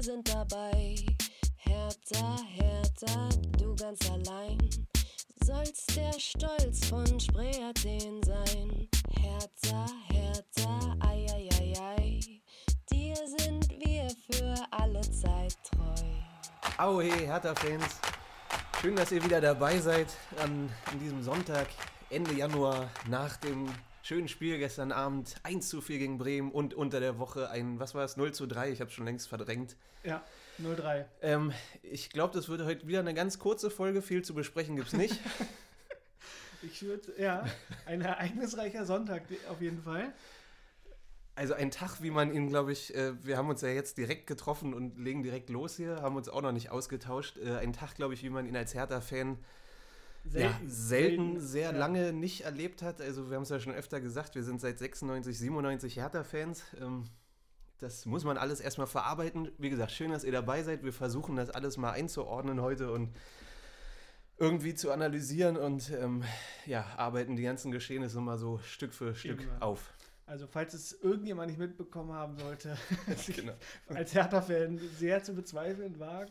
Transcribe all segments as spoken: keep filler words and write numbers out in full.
wir sind dabei. Hertha, Hertha, du ganz allein. Sollst der Stolz von Spreeathen sein. Hertha, Hertha, ai, ai, ai, ai. Dir sind wir für alle Zeit treu. Auhe, Hertha-Fans. Schön, dass ihr wieder dabei seid an, an diesem Sonntag, Ende Januar, nach dem schönen Spiel gestern Abend. eins zu vier gegen Bremen und unter der Woche ein, was war es, null zu drei, ich habe es schon längst verdrängt. Ja, null drei. Ähm, ich glaube, das wird heute wieder eine ganz kurze Folge, viel zu besprechen gibt es nicht. ich würde, ja, ein ereignisreicher Sonntag auf jeden Fall. Also ein Tag, wie man ihn, glaube ich, äh, wir haben uns ja jetzt direkt getroffen und legen direkt los hier, haben uns auch noch nicht ausgetauscht. Äh, ein Tag, glaube ich, wie man ihn als Hertha-Fan selten, ja, selten sehr ja. lange nicht erlebt hat. Also wir haben es ja schon öfter gesagt, wir sind seit sechsundneunzig, siebenundneunzig Hertha-Fans. Ähm, das muss man alles erstmal verarbeiten. Wie gesagt, schön, dass ihr dabei seid. Wir versuchen das alles mal einzuordnen heute und irgendwie zu analysieren und ähm, ja, arbeiten die ganzen Geschehnisse mal so Stück für Stück Immer. auf. Also falls es irgendjemand nicht mitbekommen haben sollte, genau. als Hertha-Fan sehr zu bezweifeln wag,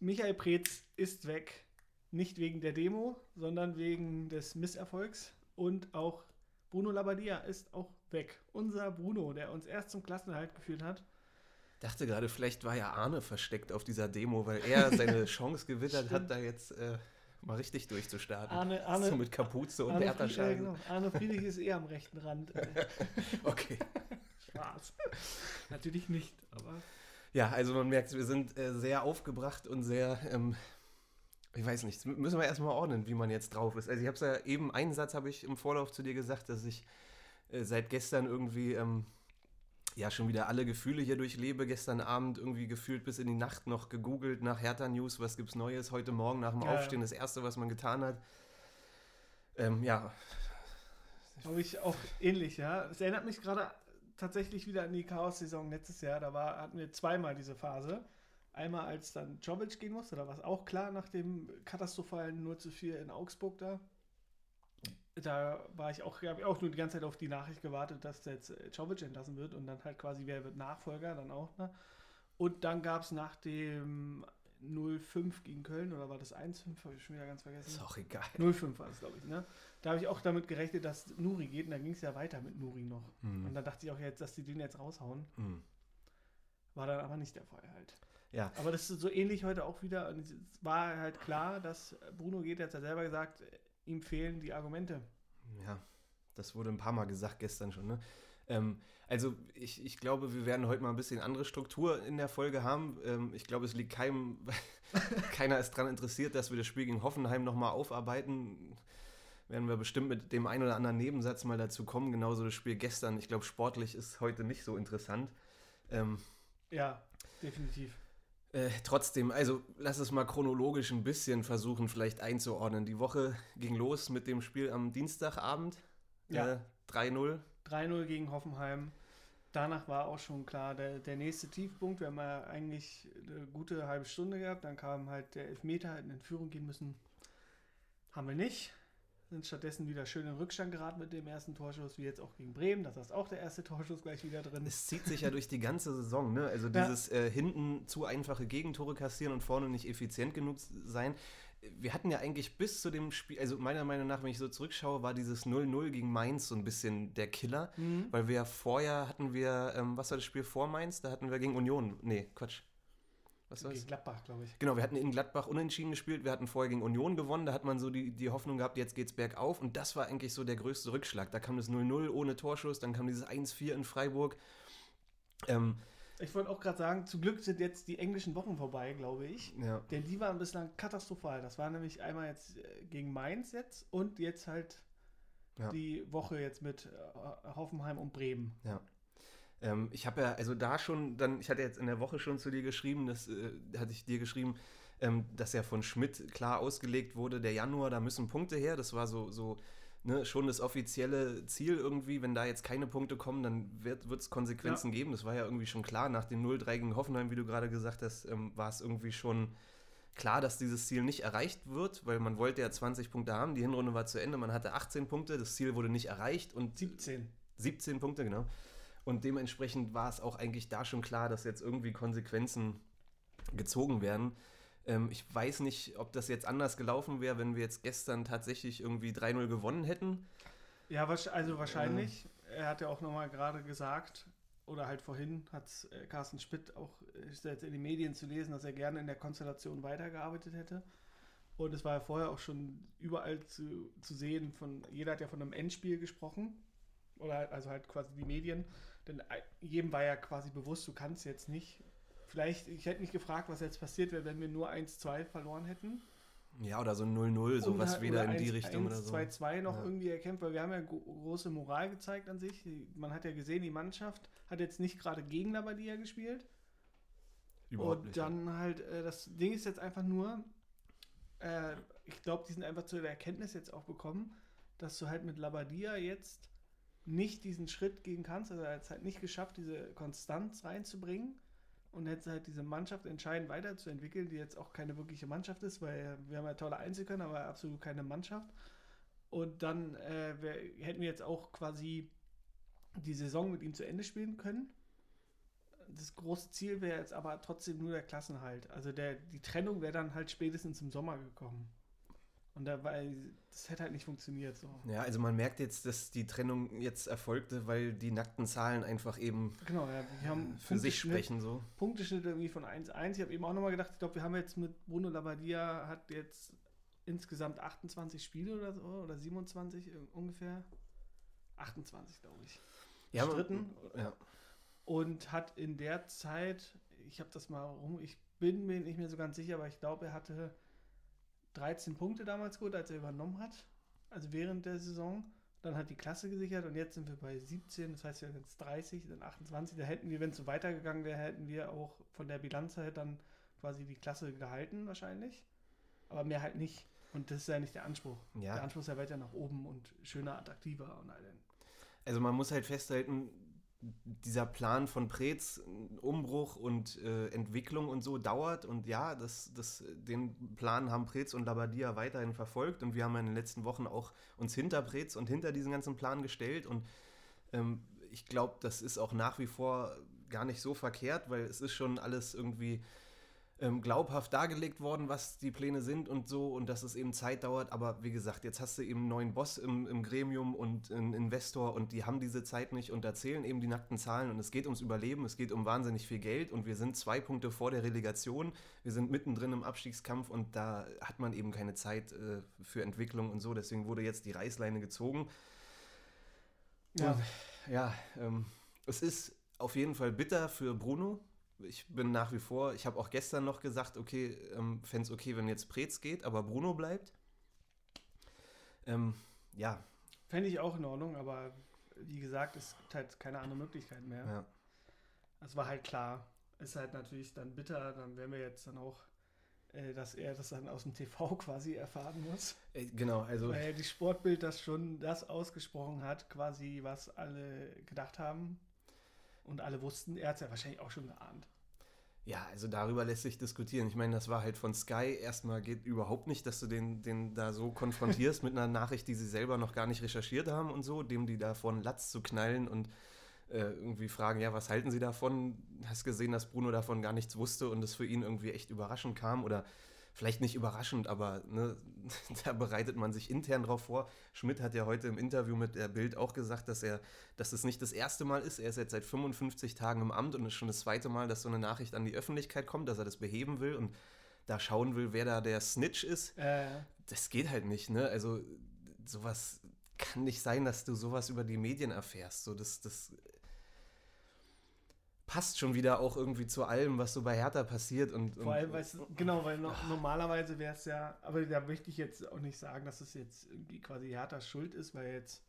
Michael Preetz ist weg. Nicht wegen der Demo, sondern wegen des Misserfolgs. Und auch Bruno Labbadia ist auch weg. Unser Bruno, der uns erst zum Klassenerhalt geführt hat. Dachte gerade, vielleicht war ja Arne versteckt auf dieser Demo, weil er seine Chance gewittert hat, da jetzt äh, mal richtig durchzustarten. Arne, Arne, so mit Kapuze und Hertha-Schal. Ja, genau. Arne Friedrich ist eh am rechten Rand. Okay. Spaß. Natürlich nicht, aber... Ja, also man merkt, wir sind äh, sehr aufgebracht und sehr... Ähm, ich weiß nicht, müssen wir erstmal ordnen, wie man jetzt drauf ist. Also ich habe es ja eben, einen Satz habe ich im Vorlauf zu dir gesagt, dass ich äh, seit gestern irgendwie ähm, ja schon wieder alle Gefühle hier durchlebe. Gestern Abend irgendwie gefühlt bis in die Nacht noch gegoogelt nach Hertha News, was gibt's Neues. Heute Morgen nach dem ja, Aufstehen das Erste, was man getan hat. Ähm, ja. Habe ich auch ähnlich, ja. Es erinnert mich gerade tatsächlich wieder an die Chaos-Saison letztes Jahr. Da war, hatten wir zweimal diese Phase. Einmal, als dann Čović gehen musste, da war es auch klar, nach dem katastrophalen null zu vier in Augsburg da. Da war ich auch, habe ich auch nur die ganze Zeit auf die Nachricht gewartet, dass jetzt Čović entlassen wird und dann halt quasi, wer wird Nachfolger, dann auch. Ne? Und dann gab es nach dem null fünf gegen Köln, oder war das eins fünf, habe ich schon wieder ganz vergessen. Ist auch egal. null fünf war es, glaube ich. Ne? Da habe ich auch damit gerechnet, dass Nuri geht und dann ging es ja weiter mit Nuri noch. Mhm. Und dann dachte ich auch jetzt, dass die den jetzt raushauen. Mhm. War dann aber nicht der Fall halt. Ja. Aber das ist so ähnlich heute auch wieder. Und es war halt klar, dass Bruno geht, jetzt hat selber gesagt, ihm fehlen die Argumente. Ja, das wurde ein paar Mal gesagt gestern schon. Ne? Ähm, also ich, ich glaube, wir werden heute mal ein bisschen andere Struktur in der Folge haben. Ähm, ich glaube, es liegt keinem, keiner ist daran interessiert, dass wir das Spiel gegen Hoffenheim nochmal aufarbeiten. Werden wir bestimmt mit dem einen oder anderen Nebensatz mal dazu kommen. Genauso das Spiel gestern. Ich glaube, sportlich ist heute nicht so interessant. Ähm, ja, definitiv. Äh, trotzdem, also lass es mal chronologisch ein bisschen versuchen, vielleicht einzuordnen. Die Woche ging los mit dem Spiel am Dienstagabend. Ja. Äh, drei null. drei null gegen Hoffenheim. Danach war auch schon klar, der, der nächste Tiefpunkt. Wir haben ja eigentlich eine gute halbe Stunde gehabt. Dann kam halt der Elfmeter, hätten in Führung gehen müssen. Haben wir nicht. Sind stattdessen wieder schön in Rückstand geraten mit dem ersten Torschuss, wie jetzt auch gegen Bremen. Das ist auch der erste Torschuss gleich wieder drin. Es zieht sich ja durch die ganze Saison, ne? Also dieses ja. äh, hinten zu einfache Gegentore kassieren und vorne nicht effizient genug sein. Wir hatten ja eigentlich bis zu dem Spiel, also meiner Meinung nach, wenn ich so zurückschaue, war dieses null null gegen Mainz so ein bisschen der Killer. Mhm. Weil wir ja vorher hatten wir, ähm, was war das Spiel vor Mainz? Da hatten wir gegen Union, nee, Quatsch. Was gegen Gladbach, glaube ich. Genau, wir hatten in Gladbach unentschieden gespielt, wir hatten vorher gegen Union gewonnen, da hat man so die, die Hoffnung gehabt, jetzt geht's bergauf und das war eigentlich so der größte Rückschlag. Da kam das null null ohne Torschuss, dann kam dieses eins vier in Freiburg. Ähm, ich wollte auch gerade sagen, zum Glück sind jetzt die englischen Wochen vorbei, glaube ich, ja. denn die waren bislang katastrophal. Das war nämlich einmal jetzt gegen Mainz jetzt und jetzt halt ja. die Woche jetzt mit Hoffenheim und Bremen. Ja. Ähm, ich habe ja, also da schon, dann, ich hatte jetzt in der Woche schon zu dir geschrieben, das äh, hatte ich dir geschrieben, ähm, dass ja von Schmidt klar ausgelegt wurde, der Januar, da müssen Punkte her, das war so, so ne, schon das offizielle Ziel irgendwie, wenn da jetzt keine Punkte kommen, dann wird es Konsequenzen ja. geben, das war ja irgendwie schon klar, nach dem null drei gegen Hoffenheim, wie du gerade gesagt hast, ähm, war es irgendwie schon klar, dass dieses Ziel nicht erreicht wird, weil man wollte ja zwanzig Punkte haben, die Hinrunde war zu Ende, man hatte achtzehn Punkte, das Ziel wurde nicht erreicht und siebzehn Punkte, genau. Und dementsprechend war es auch eigentlich da schon klar, dass jetzt irgendwie Konsequenzen gezogen werden. Ähm, ich weiß nicht, ob das jetzt anders gelaufen wäre, wenn wir jetzt gestern tatsächlich irgendwie drei null gewonnen hätten. Ja, also wahrscheinlich. Ähm, er hat ja auch nochmal gerade gesagt, oder halt vorhin hat Carsten Schmidt auch, ist jetzt in den Medien zu lesen, dass er gerne in der Konstellation weitergearbeitet hätte. Und es war ja vorher auch schon überall zu, zu sehen, von, jeder hat ja von einem Endspiel gesprochen. Oder also halt quasi die Medien. Denn jedem war ja quasi bewusst, du kannst jetzt nicht. Vielleicht, ich hätte mich gefragt, was jetzt passiert wäre, wenn wir nur eins zwei verloren hätten. Ja, oder so ein null null, sowas oder wieder in die Richtung oder so. eins zwei noch ja. irgendwie erkämpft, weil wir haben ja große Moral gezeigt an sich. Man hat ja gesehen, die Mannschaft hat jetzt nicht gerade gegen Labbadia gespielt. Überhaupt nicht. Und dann halt, das Ding ist jetzt einfach nur, ich glaube, die sind einfach zu der Erkenntnis jetzt auch gekommen, dass du halt mit Labbadia jetzt nicht diesen Schritt gehen kannst. Also er hat es halt nicht geschafft, diese Konstanz reinzubringen. Und hätte halt diese Mannschaft entscheidend weiterzuentwickeln, die jetzt auch keine wirkliche Mannschaft ist, weil wir haben ja tolle Einzelkönner, aber absolut keine Mannschaft. Und dann äh, wir, hätten wir jetzt auch quasi die Saison mit ihm zu Ende spielen können. Das große Ziel wäre jetzt aber trotzdem nur der Klassenhalt. Also der, die Trennung wäre dann halt spätestens im Sommer gekommen. Und da war, das hätte halt nicht funktioniert. So. Ja, also man merkt jetzt, dass die Trennung jetzt erfolgte, weil die nackten Zahlen einfach eben genau, ja, wir haben für sich sprechen. So. Punkteschnitt irgendwie von eins eins. Ich habe eben auch nochmal gedacht, ich glaube, wir haben jetzt mit Bruno Labbadia hat jetzt insgesamt achtundzwanzig Spiele oder so, oder siebenundzwanzig ungefähr. achtundzwanzig, glaube ich. Ja, Stritten. Ja. Und hat in der Zeit, ich habe das mal rum, ich bin mir nicht mehr so ganz sicher, aber ich glaube, er hatte dreizehn Punkte damals gut, als er übernommen hat, also während der Saison. Dann hat die Klasse gesichert und jetzt sind wir bei siebzehn, das heißt wir sind jetzt dreißig, dann achtundzwanzig. Da hätten wir, wenn es so weitergegangen wäre, hätten wir auch von der Bilanz halt dann quasi die Klasse gehalten wahrscheinlich, aber mehr halt nicht. Und das ist ja nicht der Anspruch. Ja. Der Anspruch ist ja weiter nach oben und schöner, attraktiver und all den. Also man muss halt festhalten, dieser Plan von Preetz, Umbruch und äh, Entwicklung und so, dauert. Und ja, das, das, den Plan haben Preetz und Labbadia weiterhin verfolgt. Und wir haben in den letzten Wochen auch uns hinter Preetz und hinter diesen ganzen Plan gestellt. Und ähm, ich glaube, das ist auch nach wie vor gar nicht so verkehrt, weil es ist schon alles irgendwie ähm, glaubhaft dargelegt worden, was die Pläne sind und so. Und dass es eben Zeit dauert. Aber wie gesagt, jetzt hast du eben einen neuen Boss im, im Gremium und einen Investor und die haben diese Zeit nicht und da zählen eben die nackten Zahlen. Und es geht ums Überleben, es geht um wahnsinnig viel Geld und wir sind zwei Punkte vor der Relegation. Wir sind mittendrin im Abstiegskampf und da hat man eben keine Zeit äh, für Entwicklung und so. Deswegen wurde jetzt die Reißleine gezogen. Ja, und, ja ähm, es ist auf jeden Fall bitter für Bruno. Ich bin nach wie vor, ich habe auch gestern noch gesagt, okay, ähm, fände es okay, wenn jetzt Preetz geht, aber Bruno bleibt. Ähm, ja. Fände ich auch in Ordnung, aber wie gesagt, es gibt halt keine andere Möglichkeit mehr. Ja. Das war halt klar. Ist halt natürlich dann bitter, dann wären wir jetzt dann auch, äh, dass er das dann aus dem T V quasi erfahren muss. Äh, genau, also. Weil die Sportbild das schon das ausgesprochen hat, quasi, was alle gedacht haben. Und alle wussten, er hat es ja wahrscheinlich auch schon geahnt. Ja, also darüber lässt sich diskutieren. Ich meine, das war halt von Sky. Erstmal geht überhaupt nicht, dass du den, den da so konfrontierst mit einer Nachricht, die sie selber noch gar nicht recherchiert haben und so, dem die da vor den Latz zu knallen und äh, irgendwie fragen, ja, was halten sie davon? Hast gesehen, dass Bruno davon gar nichts wusste und es für ihn irgendwie echt überraschend kam oder vielleicht nicht überraschend, aber ne, da bereitet man sich intern drauf vor. Schmidt hat ja heute im Interview mit der Bild auch gesagt, dass er, dass es nicht das erste Mal ist. Er ist jetzt seit fünfundfünfzig Tagen im Amt und ist schon das zweite Mal, dass so eine Nachricht an die Öffentlichkeit kommt, dass er das beheben will und da schauen will, wer da der Snitch ist. Äh. Das geht halt nicht, ne? Also sowas kann nicht sein, dass du sowas über die Medien erfährst. So, das, das passt schon wieder auch irgendwie zu allem, was so bei Hertha passiert. Und, und vor allem, weißt du, genau, weil no, normalerweise wäre es ja, aber da möchte ich jetzt auch nicht sagen, dass es jetzt irgendwie quasi Herthas Schuld ist, weil jetzt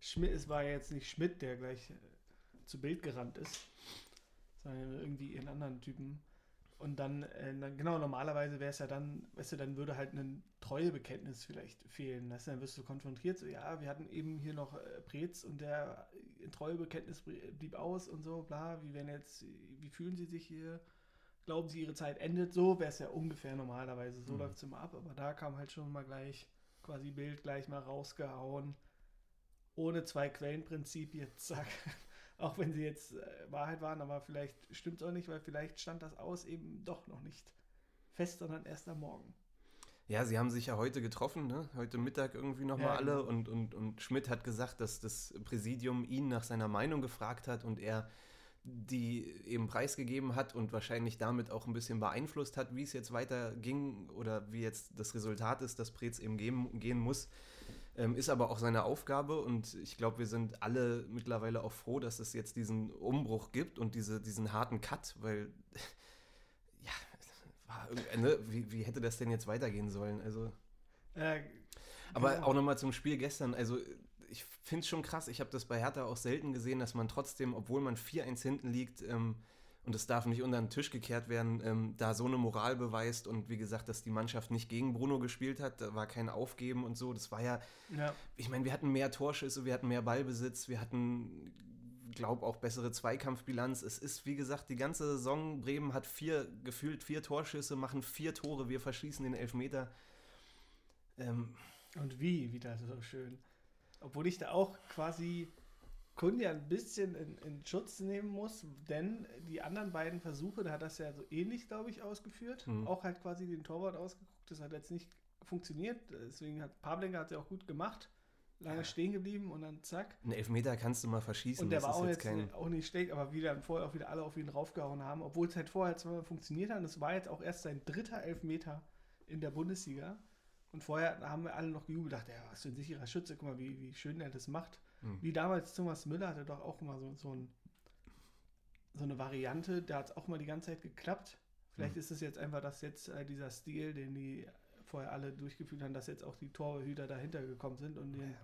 Schmidt, es war ja jetzt nicht Schmidt, der gleich äh, zu Bild gerannt ist, sondern irgendwie einen anderen Typen. Und dann, äh, dann genau, normalerweise wäre es ja dann, weißt du, dann würde halt ein Treuebekenntnis vielleicht fehlen. Weißt du, dann wirst du konfrontiert, so, ja, wir hatten eben hier noch äh, Preetz und der äh, Treuebekenntnis blieb aus und so, bla, wie werden jetzt, wie fühlen sie sich hier? Glauben sie, ihre Zeit endet? So wäre es ja ungefähr normalerweise, so mhm. läuft es immer ab. Aber da kam halt schon mal gleich, quasi Bild gleich mal rausgehauen, ohne zwei Quellenprinzip, jetzt zack. Auch wenn sie jetzt äh, Wahrheit waren, aber vielleicht stimmt es auch nicht, weil vielleicht stand das Aus eben doch noch nicht fest, sondern erst am Morgen. Ja, sie haben sich ja heute getroffen, ne? Heute Mittag irgendwie nochmal ja, alle und, und, und Schmidt hat gesagt, dass das Präsidium ihn nach seiner Meinung gefragt hat und er die eben preisgegeben hat und wahrscheinlich damit auch ein bisschen beeinflusst hat, wie es jetzt weiterging oder wie jetzt das Resultat ist, dass Preetz eben geben, gehen muss, ähm, ist aber auch seine Aufgabe und ich glaube, wir sind alle mittlerweile auch froh, dass es jetzt diesen Umbruch gibt und diese, diesen harten Cut, weil ja, war ne, wie, wie hätte das denn jetzt weitergehen sollen? Also äh, aber ja. Auch nochmal zum Spiel gestern, also ich finde es schon krass, ich habe das bei Hertha auch selten gesehen, dass man trotzdem, obwohl man vier eins hinten liegt ähm, und es darf nicht unter den Tisch gekehrt werden, ähm, da so eine Moral beweist und wie gesagt, dass die Mannschaft nicht gegen Bruno gespielt hat, da war kein Aufgeben und so, das war ja, ja. Ich meine, wir hatten mehr Torschüsse, wir hatten mehr Ballbesitz, wir hatten, glaube auch bessere Zweikampfbilanz, es ist wie gesagt, die ganze Saison, Bremen hat vier, gefühlt vier Torschüsse, machen vier Tore, wir verschießen den Elfmeter. Ähm, und wie, wieder so schön. Obwohl ich da auch quasi Cunha ein bisschen in, in Schutz nehmen muss, denn die anderen beiden Versuche, da hat das ja so ähnlich, glaube ich, ausgeführt, mhm. auch halt quasi den Torwart ausgeguckt, das hat jetzt nicht funktioniert, deswegen hat Pavlenka hat es ja auch gut gemacht, lange ja. stehen geblieben und dann zack. Einen Elfmeter kannst du mal verschießen. Und der das war auch, jetzt kein... auch nicht schlecht, aber wie dann vorher auch wieder alle auf ihn raufgehauen haben, obwohl es halt vorher zweimal funktioniert hat, das war jetzt auch erst sein dritter Elfmeter in der Bundesliga. Und vorher haben wir alle noch gejubelt, dachte, ja, was für ein sicherer Schütze, guck mal, wie, wie schön er das macht. Mhm. Wie damals Thomas Müller hatte doch auch mal so, so, ein, so eine Variante, da hat es auch mal die ganze Zeit geklappt. Vielleicht mhm. ist es jetzt einfach, dass jetzt äh, dieser Stil, den die vorher alle durchgeführt haben, dass jetzt auch die Torhüter dahinter gekommen sind und den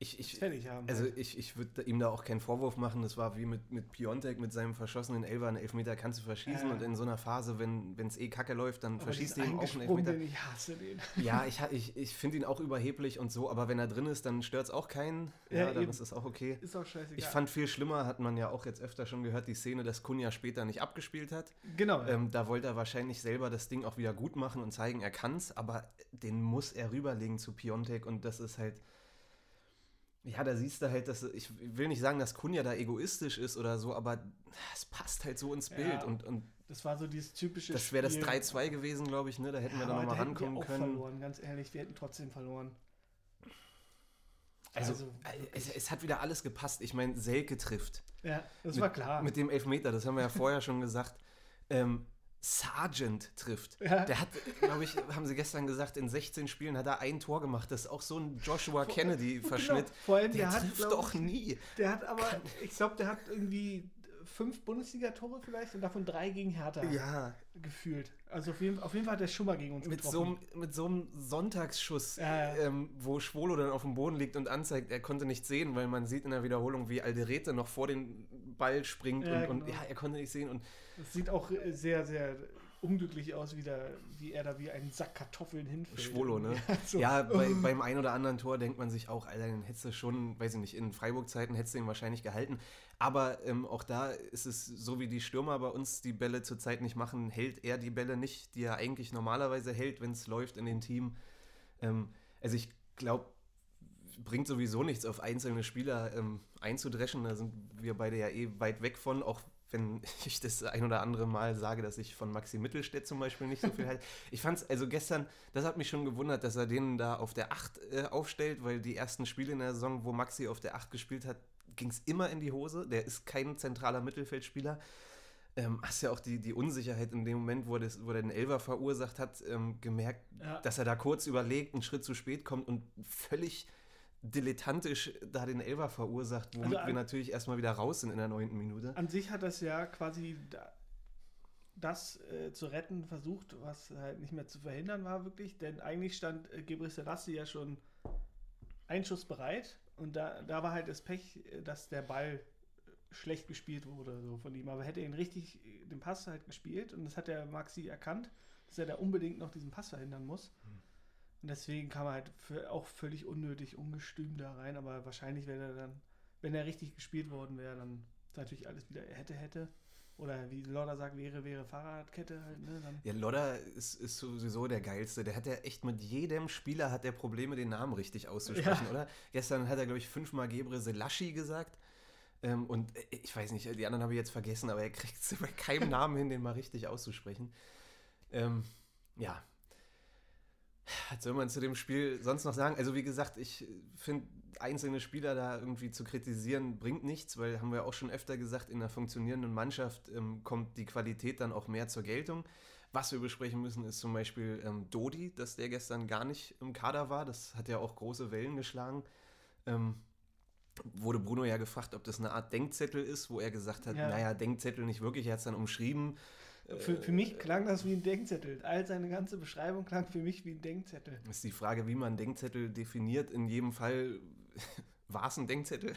ich, ich, fertig haben. Also halt. ich, ich würde ihm da auch keinen Vorwurf machen, das war wie mit, mit Piontek, mit seinem verschossenen Elfer, einen Elfmeter kannst du verschießen äh. und in so einer Phase, wenn es eh kacke läuft, dann aber verschießt du eben auch einen Elfmeter. Den ich hasse den. Ja, ich, ich, ich finde ihn auch überheblich und so, aber wenn er drin ist, dann stört es auch keinen, ja, ja dann eben. Ist es auch okay. Ist auch scheißegal. Ich fand viel schlimmer, hat man ja auch jetzt öfter schon gehört, die Szene, dass Cunha später nicht abgespielt hat. Genau. Ja. Ähm, da wollte er wahrscheinlich selber das Ding auch wieder gut machen und zeigen, er kann es, aber den muss er rüberlegen zu Piontek und das ist halt... Ja, da siehst du halt, dass ich will nicht sagen, dass Cunha da egoistisch ist oder so, aber es passt halt so ins Bild. Ja, und, und das war so dieses typische Das wäre das drei zwei gewesen, glaube ich, ne? Da hätten ja, wir dann nochmal da rankommen wir auch können. Verloren, ganz ehrlich, wir hätten trotzdem verloren. Also, also es, es hat wieder alles gepasst. Ich meine, Selke trifft. Ja, das mit, war klar. Mit dem Elfmeter, das haben wir ja vorher schon gesagt. Ähm, Sargent trifft. Ja. Der hat, glaube ich, haben sie gestern gesagt, in sechzehn Spielen hat er ein Tor gemacht. Das ist auch so ein Joshua Kennedy-Verschnitt. Genau. Vor allem, der, der hat, trifft glaub, doch nie. Der hat aber, Kann. ich glaube, der hat irgendwie fünf Bundesliga-Tore vielleicht und davon drei gegen Hertha ja. gefühlt. Also auf jeden, auf jeden Fall hat der schon mal gegen uns mit getroffen. So, mit so einem Sonntagsschuss, ja, ja. Ähm, wo Schwolo dann auf dem Boden liegt und anzeigt, er konnte nicht sehen, weil man sieht in der Wiederholung, wie Alderete noch vor den Ball springt ja, und, genau. und ja, er konnte nicht sehen. Und das sieht auch sehr, sehr unglücklich aus, wie, der, wie er da wie einen Sack Kartoffeln hinfällt. Schwolo, ne? Ja, so. ja bei, beim einen oder anderen Tor denkt man sich auch, Alter, den hättest du schon, weiß ich nicht, in Freiburg-Zeiten hättest du ihn wahrscheinlich gehalten. Aber ähm, auch da ist es so, wie die Stürmer bei uns die Bälle zurzeit nicht machen, hält er die Bälle nicht, die er eigentlich normalerweise hält, wenn es läuft in dem Team. Ähm, also ich glaube, bringt sowieso nichts, auf einzelne Spieler ähm, einzudreschen. Da sind wir beide ja eh weit weg von, auch wenn ich das ein oder andere Mal sage, dass ich von Maxi Mittelstädt zum Beispiel nicht so viel halte. Ich fand es, also gestern, das hat mich schon gewundert, dass er denen da auf der acht äh, aufstellt, weil die ersten Spiele in der Saison, wo Maxi auf der acht gespielt hat, ging es immer in die Hose. Der ist kein zentraler Mittelfeldspieler. Ähm, hast ja auch die, die Unsicherheit in dem Moment, wo, das, wo der den Elfer verursacht hat, ähm, gemerkt, ja. dass er da kurz überlegt, einen Schritt zu spät kommt und völlig dilettantisch da den Elfer verursacht, womit also an, wir natürlich erstmal wieder raus sind in der neunten Minute. An sich hat das ja quasi da, das äh, zu retten versucht, was halt nicht mehr zu verhindern war wirklich, denn eigentlich stand äh, Gebre Selassie ja schon einschussbereit und da, da war halt das Pech, dass der Ball schlecht gespielt wurde so von ihm, aber hätte er ihn richtig den Pass halt gespielt und das hat der Maxi erkannt, dass er da unbedingt noch diesen Pass verhindern muss und deswegen kam er halt für, auch völlig unnötig ungestüm da rein, aber wahrscheinlich wäre er dann, wenn er richtig gespielt worden wäre, dann natürlich alles wieder hätte, hätte oder wie Lodder sagt, wäre, wäre Fahrradkette halt. Ne, dann ja, Lodder ist, ist sowieso der Geilste. Der hat ja echt mit jedem Spieler hat der Probleme, den Namen richtig auszusprechen, ja. oder? Gestern hat er, glaube ich, fünfmal Gebre Selassie gesagt. Ähm, und ich weiß nicht, die anderen habe ich jetzt vergessen, aber er kriegt es bei keinem Namen hin, den mal richtig auszusprechen. Ähm, ja. Was soll man zu dem Spiel sonst noch sagen? Also wie gesagt, ich finde, einzelne Spieler da irgendwie zu kritisieren, bringt nichts, weil, haben wir auch schon öfter gesagt, in einer funktionierenden Mannschaft ähm, kommt die Qualität dann auch mehr zur Geltung. Was wir besprechen müssen, ist zum Beispiel ähm, Dodi, dass der gestern gar nicht im Kader war. Das hat ja auch große Wellen geschlagen. Ähm, wurde Bruno ja gefragt, ob das eine Art Denkzettel ist, wo er gesagt hat, ja. naja, Denkzettel nicht wirklich, er hat es dann umschrieben. Für, für mich klang das wie ein Denkzettel. All seine ganze Beschreibung klang für mich wie ein Denkzettel. Ist die Frage, wie man Denkzettel definiert. In jedem Fall war es ein Denkzettel.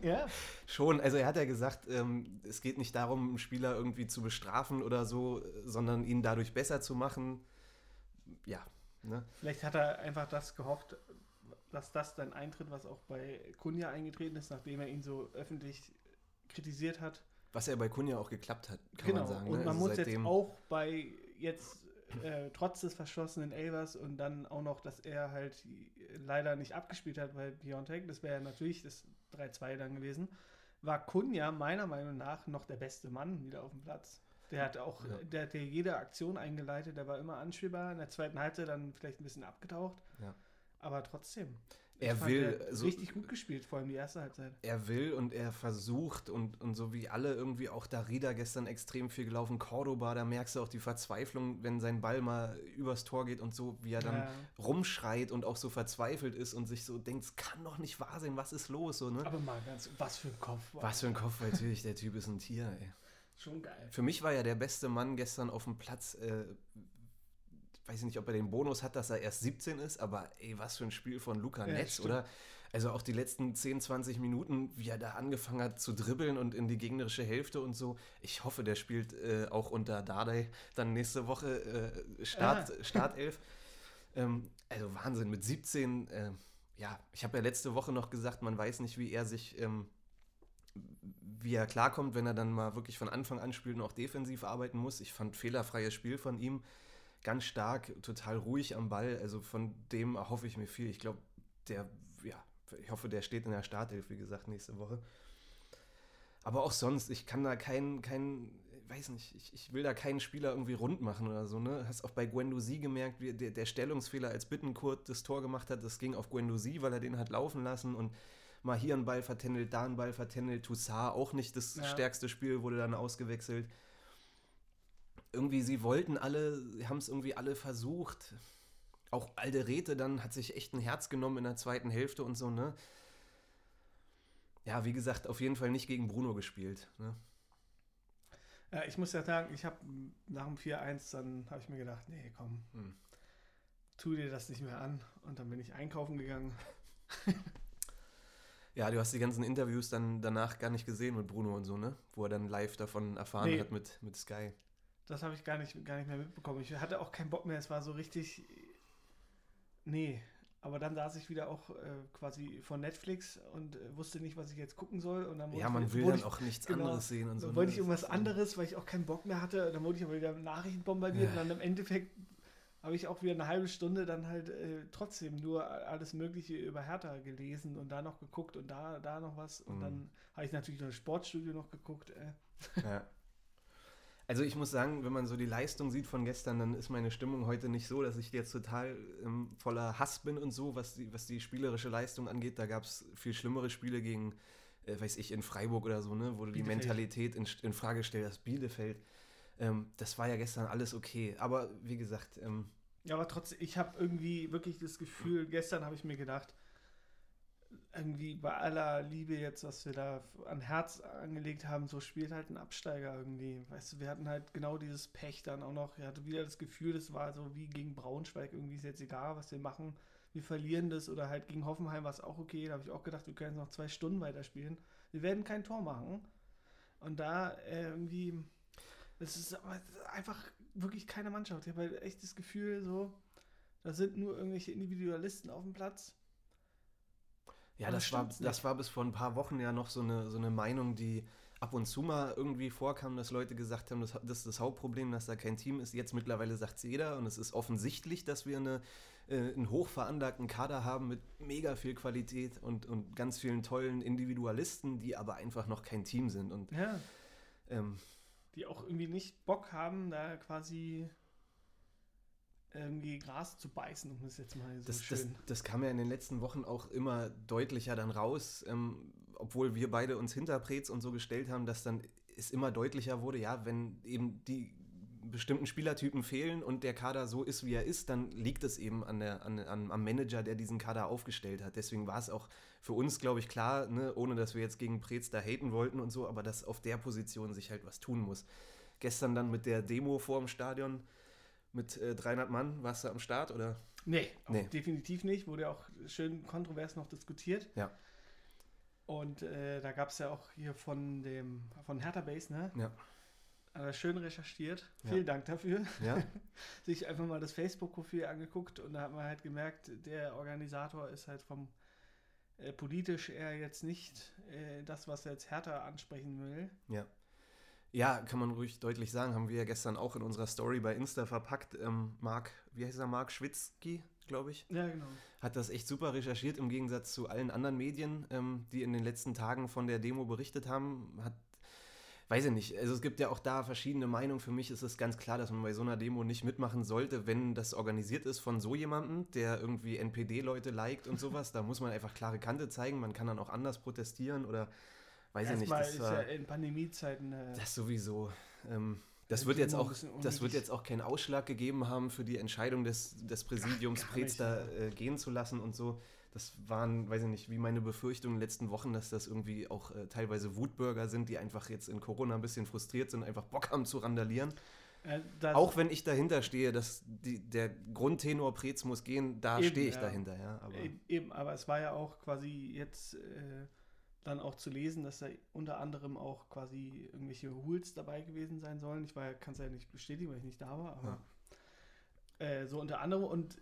Ja. Schon. Also er hat ja gesagt, ähm, es geht nicht darum, einen Spieler irgendwie zu bestrafen oder so, sondern ihn dadurch besser zu machen. Ja. Ne? Vielleicht hat er einfach das gehofft, dass das dann eintritt, was auch bei Cunha eingetreten ist, nachdem er ihn so öffentlich kritisiert hat. Was ja bei Cunha auch geklappt hat, kann genau. man sagen. Genau, und ne? man also muss jetzt auch bei, jetzt äh, trotz des verschossenen Elbers und dann auch noch, dass er halt leider nicht abgespielt hat bei Piontek, das wäre ja natürlich das drei zwei dann gewesen, war Cunha meiner Meinung nach noch der beste Mann wieder auf dem Platz. Der hat auch, ja. der hat jede Aktion eingeleitet, der war immer anspielbar, in der zweiten Halbzeit dann vielleicht ein bisschen abgetaucht, ja. aber trotzdem... Er fand, will er so, richtig gut gespielt, vor allem die erste Halbzeit. Er will und er versucht und, und so wie alle irgendwie auch Darida gestern extrem viel gelaufen. Cordoba, da merkst du auch die Verzweiflung, wenn sein Ball mal übers Tor geht und so, wie er dann ja. rumschreit und auch so verzweifelt ist und sich so denkt, es kann doch nicht wahr sein, was ist los? So, ne? Aber mal ganz, was für ein Kopf. Wow. Was für ein Kopf, natürlich, der Typ ist ein Tier, ey. Schon geil. Für mich war ja der beste Mann gestern auf dem Platz, äh, ich weiß nicht, ob er den Bonus hat, dass er erst siebzehn ist, aber ey, was für ein Spiel von Luca ja, Netz, stimmt. oder? Also auch die letzten zehn, zwanzig Minuten, wie er da angefangen hat zu dribbeln und in die gegnerische Hälfte und so. Ich hoffe, der spielt äh, auch unter Dardai dann nächste Woche äh, Start, ah. Startelf. ähm, also Wahnsinn, mit siebzehn, äh, ja, ich habe ja letzte Woche noch gesagt, man weiß nicht, wie er sich, ähm, wie er klarkommt, wenn er dann mal wirklich von Anfang an spielt und auch defensiv arbeiten muss. Ich fand fehlerfreies Spiel von ihm. Ganz stark, total ruhig am Ball. Also von dem erhoffe ich mir viel. Ich glaube, der, ja, ich hoffe, der steht in der Startelf, wie gesagt, nächste Woche. Aber auch sonst, ich kann da keinen, kein, weiß nicht, ich, ich will da keinen Spieler irgendwie rund machen oder so, ne? Hast auch bei Guendouzi gemerkt, wie der, der Stellungsfehler, als Bittencourt das Tor gemacht hat, das ging auf Guendouzi, weil er den hat laufen lassen und mal hier einen Ball vertändelt, da einen Ball vertändelt. Toussaint, auch nicht das ja. stärkste Spiel, wurde dann ausgewechselt. Irgendwie, sie wollten alle, haben es irgendwie alle versucht. Auch Alderete dann hat sich echt ein Herz genommen in der zweiten Hälfte und so, ne? Ja, wie gesagt, auf jeden Fall nicht gegen Bruno gespielt, ne? Ja, ich muss ja sagen, ich habe nach dem vier eins, dann habe ich mir gedacht, nee, komm, hm. tu dir das nicht mehr an. Und dann bin ich einkaufen gegangen. Ja, du hast die ganzen Interviews dann danach gar nicht gesehen mit Bruno und so, ne? Wo er dann live davon erfahren nee. hat mit, mit Sky. Das habe ich gar nicht, gar nicht mehr mitbekommen. Ich hatte auch keinen Bock mehr. Es war so richtig... Nee. Aber dann saß ich wieder auch äh, quasi vor Netflix und äh, wusste nicht, was ich jetzt gucken soll. Und dann ja, man ich, will dann ich, auch nichts genau, anderes sehen. Und so. Dann wollte ich irgendwas anderes, weil ich auch keinen Bock mehr hatte. Dann wurde ich aber wieder mit Nachrichten bombardiert. Ja. Und dann im Endeffekt habe ich auch wieder eine halbe Stunde dann halt äh, trotzdem nur alles Mögliche über Hertha gelesen und da noch geguckt und da, da noch was. Und mhm. dann habe ich natürlich noch ein Sportstudio noch geguckt. Äh. Ja. Also ich muss sagen, wenn man so die Leistung sieht von gestern, dann ist meine Stimmung heute nicht so, dass ich jetzt total ähm, voller Hass bin und so, was die, was die spielerische Leistung angeht. Da gab es viel schlimmere Spiele gegen, äh, weiß ich, in Freiburg oder so, ne, wo du die Mentalität in, in Frage stellst, das Bielefeld. Ähm, das war ja gestern alles okay, aber wie gesagt... Ähm, ja, aber trotzdem, ich habe irgendwie wirklich das Gefühl, gestern habe ich mir gedacht, irgendwie bei aller Liebe jetzt, was wir da an Herz angelegt haben, so spielt halt ein Absteiger irgendwie. Weißt du, wir hatten halt genau dieses Pech dann auch noch. Ich hatte wieder das Gefühl, das war so wie gegen Braunschweig, irgendwie ist jetzt egal, was wir machen. Wir verlieren das oder halt gegen Hoffenheim war es auch okay. Da habe ich auch gedacht, wir können jetzt noch zwei Stunden weiterspielen. Wir werden kein Tor machen. Und da äh, irgendwie, das ist aber einfach wirklich keine Mannschaft. Ich habe halt echt das Gefühl, so, da sind nur irgendwelche Individualisten auf dem Platz. Ja, das war, das war bis vor ein paar Wochen ja noch so eine, so eine Meinung, die ab und zu mal irgendwie vorkam, dass Leute gesagt haben, das, das ist das Hauptproblem, dass da kein Team ist. Jetzt mittlerweile sagt es jeder und es ist offensichtlich, dass wir eine, äh, einen hochveranlagten Kader haben mit mega viel Qualität und, und ganz vielen tollen Individualisten, die aber einfach noch kein Team sind. Und ja. ähm, die auch irgendwie nicht Bock haben, da quasi irgendwie Gras zu beißen, um das jetzt mal so das, schön... Das, das kam ja in den letzten Wochen auch immer deutlicher dann raus, ähm, obwohl wir beide uns hinter Preetz und so gestellt haben, dass dann es immer deutlicher wurde, ja, wenn eben die bestimmten Spielertypen fehlen und der Kader so ist, wie er ist, dann liegt es eben an der, an, an, am Manager, der diesen Kader aufgestellt hat. Deswegen war es auch für uns, glaube ich, klar, ne, ohne dass wir jetzt gegen Preetz da haten wollten und so, aber dass auf der Position sich halt was tun muss. Gestern dann mit der Demo vor dem Stadion mit äh, dreihundert Mann, warst du am Start, oder? Nee, nee. Definitiv nicht. Wurde ja auch schön kontrovers noch diskutiert. Ja. Und äh, da gab es ja auch hier von dem von Hertha Base, ne? Ja. Also schön recherchiert. Ja. Vielen Dank dafür. Ja. Sich einfach mal das Facebook-Profil angeguckt und da hat man halt gemerkt, der Organisator ist halt vom äh, politisch eher jetzt nicht äh, das, was er jetzt Hertha ansprechen will. Ja. Ja, kann man ruhig deutlich sagen, haben wir ja gestern auch in unserer Story bei Insta verpackt. Ähm, Marc, wie heißt er, Marc Schwitzki, glaube ich? Ja, genau. Hat das echt super recherchiert, im Gegensatz zu allen anderen Medien, ähm, die in den letzten Tagen von der Demo berichtet haben. Hat, weiß ich nicht, also es gibt ja auch da verschiedene Meinungen. Für mich ist es ganz klar, dass man bei so einer Demo nicht mitmachen sollte, wenn das organisiert ist von so jemandem, der irgendwie N P D-Leute liked und sowas. Da muss man einfach klare Kante zeigen, man kann dann auch anders protestieren oder... Weiß ich nicht, das ist war, ja in Pandemiezeiten... Äh, das sowieso. Ähm, das, wird jetzt auch, das wird jetzt auch keinen Ausschlag gegeben haben für die Entscheidung des, des Präsidiums, Preetz da äh, gehen zu lassen und so. Das waren, weiß ich nicht, wie meine Befürchtungen in den letzten Wochen, dass das irgendwie auch äh, teilweise Wutbürger sind, die einfach jetzt in Corona ein bisschen frustriert sind, einfach Bock haben zu randalieren. Äh, auch wenn ich dahinter stehe, dass die, der Grundtenor Preetz muss gehen, da stehe ich ja. dahinter. Ja, aber eben, aber es war ja auch quasi jetzt... Äh, dann auch zu lesen, dass da unter anderem auch quasi irgendwelche Hools dabei gewesen sein sollen. Ich kann es ja nicht bestätigen, weil ich nicht da war, aber ja. äh, so unter anderem. Und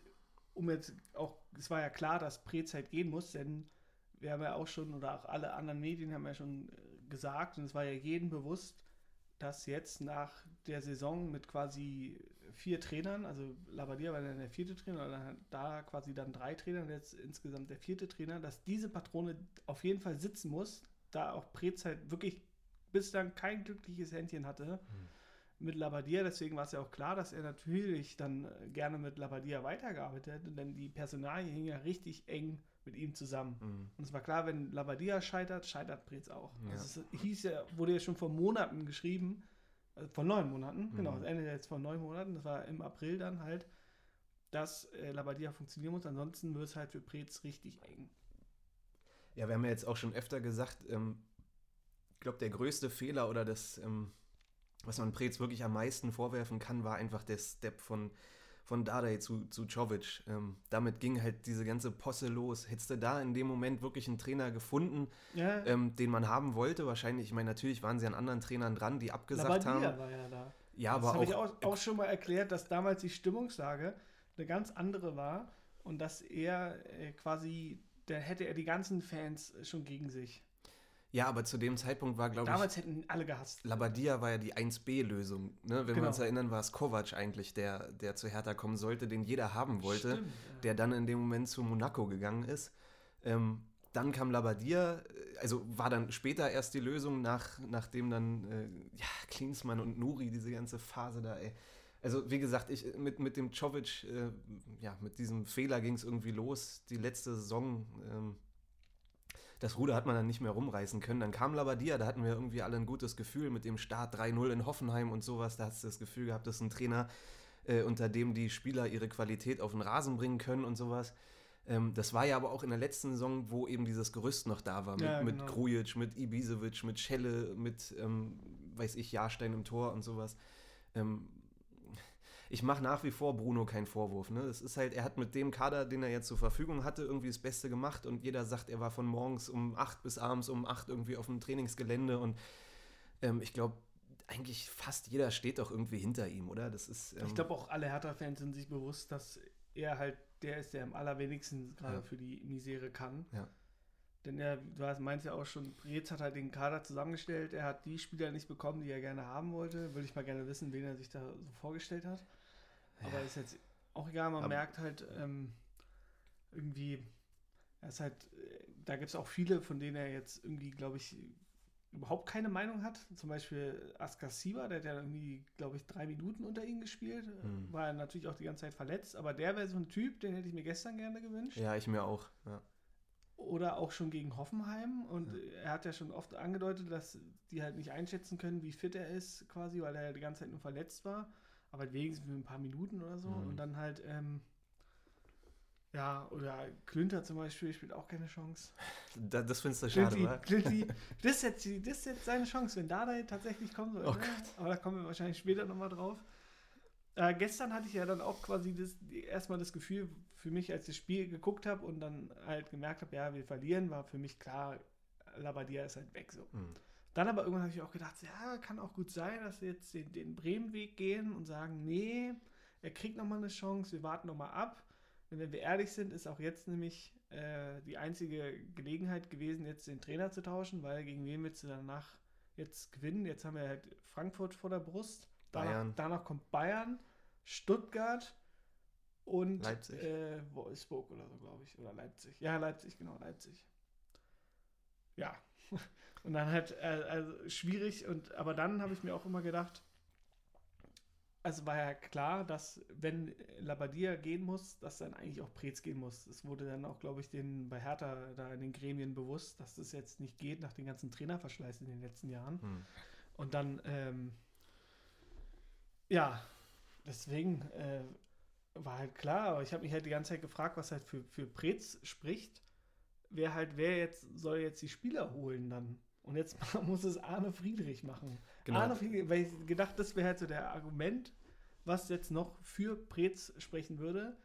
um jetzt auch, es war ja klar, dass Preetz halt gehen muss, denn wir haben ja auch schon, oder auch alle anderen Medien haben ja schon gesagt, und es war ja jedem bewusst, dass jetzt nach der Saison mit quasi vier Trainern, also Labbadia war dann der vierte Trainer, oder da quasi dann drei Trainer und jetzt insgesamt der vierte Trainer, dass diese Patrone auf jeden Fall sitzen muss, da auch Preetz halt wirklich bislang kein glückliches Händchen hatte mhm. mit Labbadia. Deswegen war es ja auch klar, dass er natürlich dann gerne mit Labbadia weitergearbeitet hätte, denn die Personalie hing ja richtig eng mit ihm zusammen. Mhm. Und es war klar, wenn Labbadia scheitert, scheitert Preetz auch. Ja. Also es hieß ja, wurde ja schon vor Monaten geschrieben, also vor neun Monaten, mhm. genau, das Ende jetzt vor neun Monaten, das war im April dann halt, dass äh, Labbadia funktionieren muss, ansonsten wird es halt für Preetz richtig eng. Ja, wir haben ja jetzt auch schon öfter gesagt, ähm, ich glaube, der größte Fehler oder das, ähm, was man Preetz wirklich am meisten vorwerfen kann, war einfach der Step von von Dardai zu, zu Čović. Ähm, damit ging halt diese ganze Posse los. Hättest du da in dem Moment wirklich einen Trainer gefunden, ja. ähm, den man haben wollte? Wahrscheinlich, ich meine, natürlich waren sie an anderen Trainern dran, die abgesagt haben. Labbadia war ja da. Ja, aber das habe ich auch, auch schon mal erklärt, dass damals die Stimmungslage eine ganz andere war und dass er äh, quasi, da hätte er die ganzen Fans schon gegen sich. Ja, aber zu dem Zeitpunkt war, glaube ich... Damals hätten alle gehasst. Labbadia war ja die eins B Lösung. Ne? Wenn genau. wir uns erinnern, war es Kovač eigentlich, der, der zu Hertha kommen sollte, den jeder haben wollte, stimmt, ja. der dann in dem Moment zu Monaco gegangen ist. Ähm, dann kam Labbadia, also war dann später erst die Lösung, nach, nachdem dann äh, ja, Klinsmann und Nuri, diese ganze Phase da... Ey. Also wie gesagt, ich mit, mit dem Čović, äh, ja, mit diesem Fehler ging es irgendwie los. Die letzte Saison... Ähm, Das Ruder hat man dann nicht mehr rumreißen können. Dann kam Labbadia, da hatten wir irgendwie alle ein gutes Gefühl mit dem Start drei null in Hoffenheim und sowas. Da hast du das Gefühl gehabt, das ist ein Trainer, äh, unter dem die Spieler ihre Qualität auf den Rasen bringen können und sowas. Ähm, das war ja aber auch in der letzten Saison, wo eben dieses Gerüst noch da war. Mit, ja, genau. mit Krujic, mit Ibisevic, mit Schelle, mit, ähm, weiß ich, Jahrstein im Tor und sowas. Ähm, Ich mache nach wie vor Bruno keinen Vorwurf. Ne? Das ist halt, er hat mit dem Kader, den er jetzt zur Verfügung hatte, irgendwie das Beste gemacht und jeder sagt, er war von morgens um acht bis abends um acht irgendwie auf dem Trainingsgelände und ähm, ich glaube, eigentlich fast jeder steht doch irgendwie hinter ihm, oder? Das ist, ähm, ich glaube auch alle Hertha-Fans sind sich bewusst, dass er halt der ist, der am allerwenigsten gerade ja. für die Misere kann. Ja. Denn er, du hast, meinst ja auch schon, Preetz hat halt den Kader zusammengestellt, er hat die Spieler nicht bekommen, die er gerne haben wollte. Würde ich mal gerne wissen, wen er sich da so vorgestellt hat. Aber ja. Ist jetzt auch egal, man Aber merkt halt ähm, irgendwie, er ist halt, da gibt es auch viele, von denen er jetzt irgendwie, glaube ich, überhaupt keine Meinung hat. Zum Beispiel Askar Siva, der hat ja irgendwie, glaube ich, drei Minuten unter ihnen gespielt. Hm. War natürlich auch die ganze Zeit verletzt, aber der wäre so ein Typ, den hätte ich mir gestern gerne gewünscht. Ja, ich mir auch, ja. Oder auch schon gegen Hoffenheim. Und ja. er hat ja schon oft angedeutet, dass die halt nicht einschätzen können, wie fit er ist, quasi, weil er ja die ganze Zeit nur verletzt war. Aber wenigstens für ein paar Minuten oder so. Mhm. Und dann halt, ähm, ja, oder Klünter zum Beispiel spielt auch keine Chance. Das, das findest du schade, oder? Klinti, das ist jetzt, das ist jetzt seine Chance, wenn Dardai tatsächlich kommen soll. Oh ne? Aber da kommen wir wahrscheinlich später nochmal drauf. Äh, gestern hatte ich ja dann auch quasi das, erstmal das Gefühl für mich, als ich das Spiel geguckt habe und dann halt gemerkt habe, ja, wir verlieren, war für mich klar, Labbadia ist halt weg so. Mhm. Dann aber irgendwann habe ich auch gedacht, ja, kann auch gut sein, dass wir jetzt den, den Bremen-Weg gehen und sagen, nee, er kriegt nochmal eine Chance, wir warten nochmal ab. Und wenn wir ehrlich sind, ist auch jetzt nämlich äh, die einzige Gelegenheit gewesen, jetzt den Trainer zu tauschen, weil gegen wen willst du danach jetzt gewinnen? Jetzt haben wir halt Frankfurt vor der Brust. Bayern. Danach, danach kommt Bayern, Stuttgart und Leipzig. Äh, Wolfsburg oder so, glaube ich. Oder Leipzig. Ja, Leipzig, genau, Leipzig. Ja. Und dann halt, äh, also schwierig. Und aber dann habe ich mir auch immer gedacht, also war ja klar, dass wenn Labbadia gehen muss, dass dann eigentlich auch Preetz gehen muss. Es wurde dann auch, glaube ich, den bei Hertha da in den Gremien bewusst, dass das jetzt nicht geht nach den ganzen Trainerverschleiß in den letzten Jahren. Hm. Und dann, ähm, ja, deswegen äh, war halt klar, aber ich habe mich halt die ganze Zeit gefragt, was halt für, für Preetz spricht, wer halt, wer jetzt, soll jetzt die Spieler holen dann? Und jetzt muss es Arne Friedrich machen. Genau. Arne Friedrich, weil ich gedacht, das wäre halt so der Argument, was jetzt noch für Preetz sprechen würde,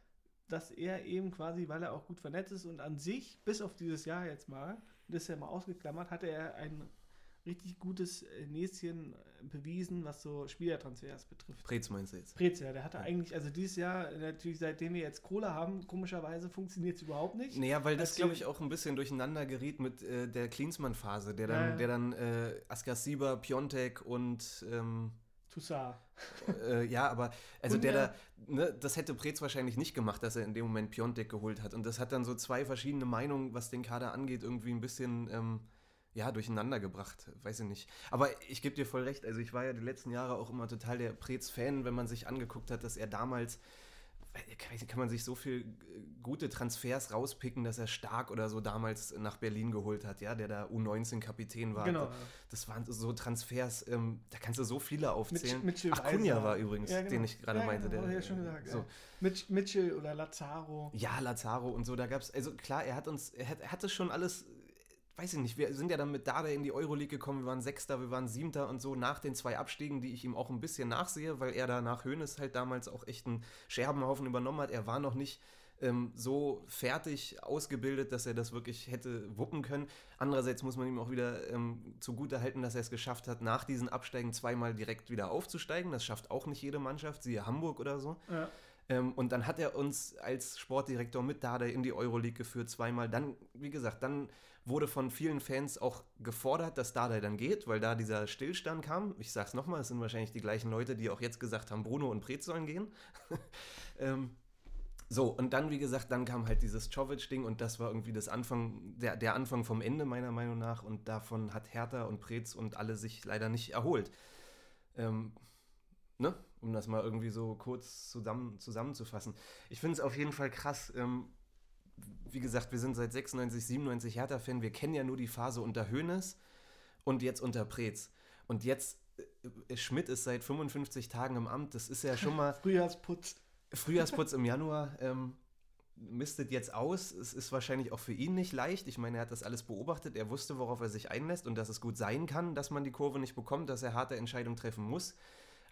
dass er eben quasi, weil er auch gut vernetzt ist und an sich, bis auf dieses Jahr jetzt mal, das ist ja mal ausgeklammert, hatte er ein richtig gutes Näschen bewiesen, was so Spielertransfers betrifft. Preetz meinst du jetzt? Preetz, ja, der hatte ja. eigentlich, also dieses Jahr, natürlich seitdem wir jetzt Kohle haben, komischerweise funktioniert es überhaupt nicht. Naja, weil das, also, glaube ich, auch ein bisschen durcheinander geriet mit äh, der Klinsmann-Phase, der dann, ja. der dann äh, Askar Siva, Piontek und... Ähm Toussaint. äh, ja, aber also und der ja. da, ne, das hätte Preetz wahrscheinlich nicht gemacht, dass er in dem Moment Piontek geholt hat. Und das hat dann so zwei verschiedene Meinungen, was den Kader angeht, irgendwie ein bisschen... Ähm, ja, durcheinander gebracht, weiß ich nicht. Aber ich gebe dir voll recht, also ich war ja die letzten Jahre auch immer total der Preetz-Fan, wenn man sich angeguckt hat, dass er damals, kann man sich so viel gute Transfers rauspicken, dass er Stark oder so damals nach Berlin geholt hat, ja, der da U neunzehn Kapitän war. Genau. Das waren so Transfers, ähm, da kannst du so viele aufzählen. Mitch- Ach, Cunha war übrigens, ja, genau. den ich gerade ja, meinte. Genau, der, ja schon gesagt, so. ja. Mitch- Mitchell oder Lazaro. Ja, Lazaro und so, da gab's, also klar, er hat uns, er, hat, er hatte schon alles... Weiß ich nicht, wir sind ja dann mit Dardai in die Euroleague gekommen, wir waren Sechster, wir waren Siebter und so, nach den zwei Abstiegen, die ich ihm auch ein bisschen nachsehe, weil er da nach Hoeneß halt damals auch echt einen Scherbenhaufen übernommen hat. Er war noch nicht ähm, so fertig ausgebildet, dass er das wirklich hätte wuppen können. Andererseits muss man ihm auch wieder ähm, zugutehalten, dass er es geschafft hat, nach diesen Absteigen zweimal direkt wieder aufzusteigen. Das schafft auch nicht jede Mannschaft, siehe Hamburg oder so. Ja. Ähm, und dann hat er uns als Sportdirektor mit Dardai in die Euroleague geführt, zweimal. Dann, wie gesagt, dann wurde von vielen Fans auch gefordert, dass Dardai dann geht, weil da dieser Stillstand kam. Ich sag's nochmal, es sind wahrscheinlich die gleichen Leute, die auch jetzt gesagt haben, Bruno und Preetz sollen gehen. ähm, so, und dann, wie gesagt, dann kam halt dieses Čović-Ding und das war irgendwie das Anfang, der, der Anfang vom Ende, meiner Meinung nach. Und davon hat Hertha und Preetz und alle sich leider nicht erholt. Ähm, ne? Um das mal irgendwie so kurz zusammen, zusammenzufassen. Ich finde es auf jeden Fall krass. Ähm, wie gesagt, wir sind seit sechsundneunzig, siebenundneunzig Hertha-Fan. Wir kennen ja nur die Phase unter Hoeneß und jetzt unter Preetz. Und jetzt, äh, Schmidt ist seit fünfundfünfzig Tagen im Amt. Das ist ja schon mal... Frühjahrsputz. Frühjahrsputz im Januar. Ähm, mistet jetzt aus. Es ist wahrscheinlich auch für ihn nicht leicht. Ich meine, er hat das alles beobachtet. Er wusste, worauf er sich einlässt und dass es gut sein kann, dass man die Kurve nicht bekommt, dass er harte Entscheidungen treffen muss.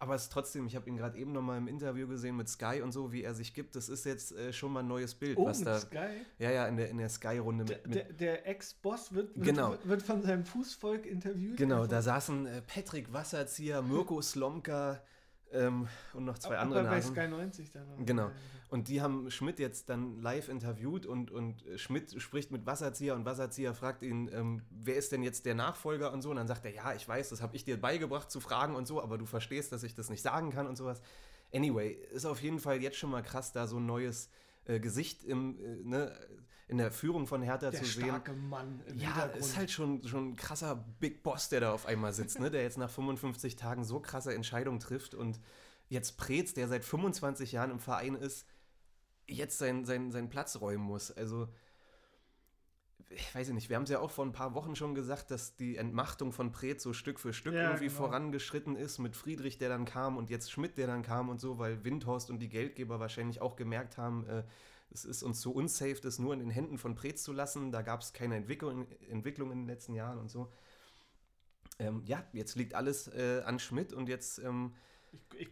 Aber es ist trotzdem, ich habe ihn gerade eben nochmal im Interview gesehen mit Sky und so, wie er sich gibt. Das ist jetzt äh, schon mal ein neues Bild. Oh, was mit da, Sky? Ja, ja, in der, in der Sky-Runde. Mit, mit der der Ex-Boss wird, wird, genau. wird von seinem Fußvolk interviewt. Genau, davon. Da saßen äh, Patrick Wasserzieher, Mirko Slomka, Ähm, und noch zwei aber andere bei Nasen. Sky neunzig dann noch. Genau. Und die haben Schmidt jetzt dann live interviewt und, und Schmidt spricht mit Wasserzieher und Wasserzieher fragt ihn, ähm, wer ist denn jetzt der Nachfolger und so. Und dann sagt er, ja, ich weiß, das habe ich dir beigebracht zu fragen und so, aber du verstehst, dass ich das nicht sagen kann und sowas. Anyway, ist auf jeden Fall jetzt schon mal krass, da so ein neues äh, Gesicht im, äh, ne, in der Führung von Hertha der zu sehen. Der starke Mann im Ja, ist halt schon, schon ein krasser Big Boss, der da auf einmal sitzt, ne, der jetzt nach fünfundfünfzig Tagen so krasse Entscheidungen trifft und jetzt Preetz, der seit fünfundzwanzig Jahren im Verein ist, jetzt seinen, seinen, seinen Platz räumen muss. Also, ich weiß nicht, wir haben es ja auch vor ein paar Wochen schon gesagt, dass die Entmachtung von Preetz so Stück für Stück ja, irgendwie genau. vorangeschritten ist mit Friedrich, der dann kam und jetzt Schmidt, der dann kam und so, weil Windhorst und die Geldgeber wahrscheinlich auch gemerkt haben, äh, es ist uns so unsafe, das nur in den Händen von Preetz zu lassen, da gab es keine Entwicklung, Entwicklung in den letzten Jahren und so. Ähm, ja, jetzt liegt alles äh, an Schmidt und jetzt ähm,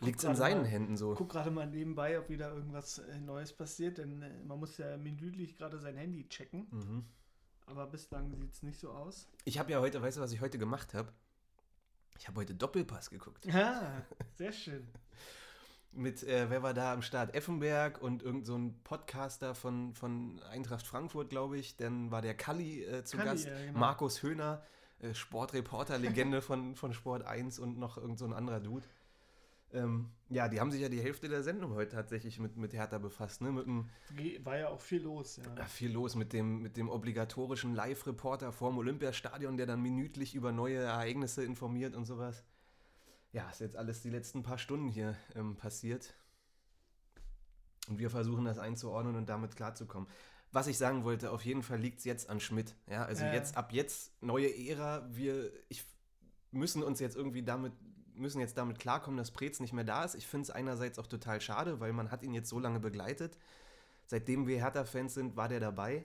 liegt es in seinen mal, Händen so. Ich gucke gerade mal nebenbei, ob wieder irgendwas Neues passiert, denn man muss ja minütlich gerade sein Handy checken. Mhm. Aber bislang sieht es nicht so aus. Ich habe ja heute, weißt du, was ich heute gemacht habe? Ich habe heute Doppelpass geguckt. Ja, sehr schön. Mit, äh, wer war da am Start? Effenberg und irgend so ein Podcaster von, von Eintracht Frankfurt, glaube ich. Dann war der Kalli äh, zu Kalli, Gast. Ja, genau. Markus Höhner, äh, Sportreporter, Legende von, von Sport eins und noch irgend so ein anderer Dude. Ähm, ja, die haben sich ja die Hälfte der Sendung heute tatsächlich mit, mit Hertha befasst. Ne? Mit dem, war ja auch viel los. Ja. Ja, viel los mit dem, mit dem obligatorischen Live-Reporter vorm Olympiastadion, der dann minütlich über neue Ereignisse informiert und sowas. Ja, ist jetzt alles die letzten paar Stunden hier ähm, passiert. Und wir versuchen das einzuordnen und damit klarzukommen. Was ich sagen wollte, auf jeden Fall liegt es jetzt an Schmidt. Ja, also äh. jetzt ab jetzt neue Ära. Wir ich, müssen uns jetzt irgendwie damit... müssen jetzt damit klarkommen, dass Preetz nicht mehr da ist. Ich finde es einerseits auch total schade, weil man hat ihn jetzt so lange begleitet. Seitdem wir Hertha-Fans sind, war der dabei.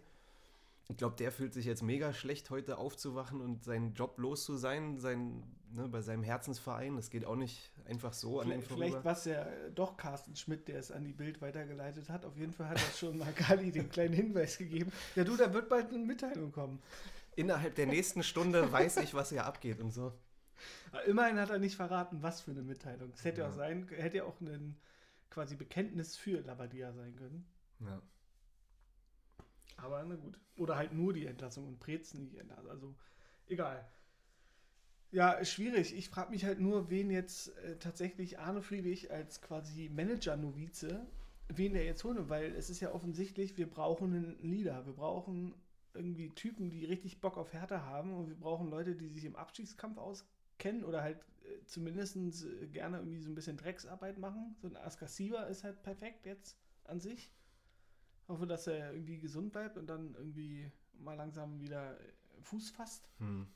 Ich glaube, der fühlt sich jetzt mega schlecht, heute aufzuwachen und seinen Job los zu sein, sein, ne, bei seinem Herzensverein. Das geht auch nicht einfach so an ihm vorüber. Vielleicht war es ja doch Carsten Schmidt, der es an die Bild weitergeleitet hat. Auf jeden Fall hat das schon mal Kali den kleinen Hinweis gegeben. Ja du, da wird bald eine Mitteilung kommen. Innerhalb der nächsten Stunde weiß ich, was hier abgeht und so. Aber immerhin hat er nicht verraten, was für eine Mitteilung. Es hätte ja auch sein, hätte ja auch ein quasi Bekenntnis für Labbadia sein können. Ja. Aber na gut. Oder halt nur die Entlassung und Preetz nicht entlassen. Also egal. Ja, schwierig. Ich frage mich halt nur, wen jetzt äh, tatsächlich Arne Friedrich als quasi Manager-Novize, wen der jetzt holen, weil es ist ja offensichtlich, wir brauchen einen Leader. Wir brauchen irgendwie Typen, die richtig Bock auf Hertha haben und wir brauchen Leute, die sich im Abstiegskampf auskennen. kennen oder halt äh, zumindest äh, gerne irgendwie so ein bisschen Drecksarbeit machen. So ein Askasiva ist halt perfekt jetzt an sich. Hoffe, dass er irgendwie gesund bleibt und dann irgendwie mal langsam wieder Fuß fasst. Hm.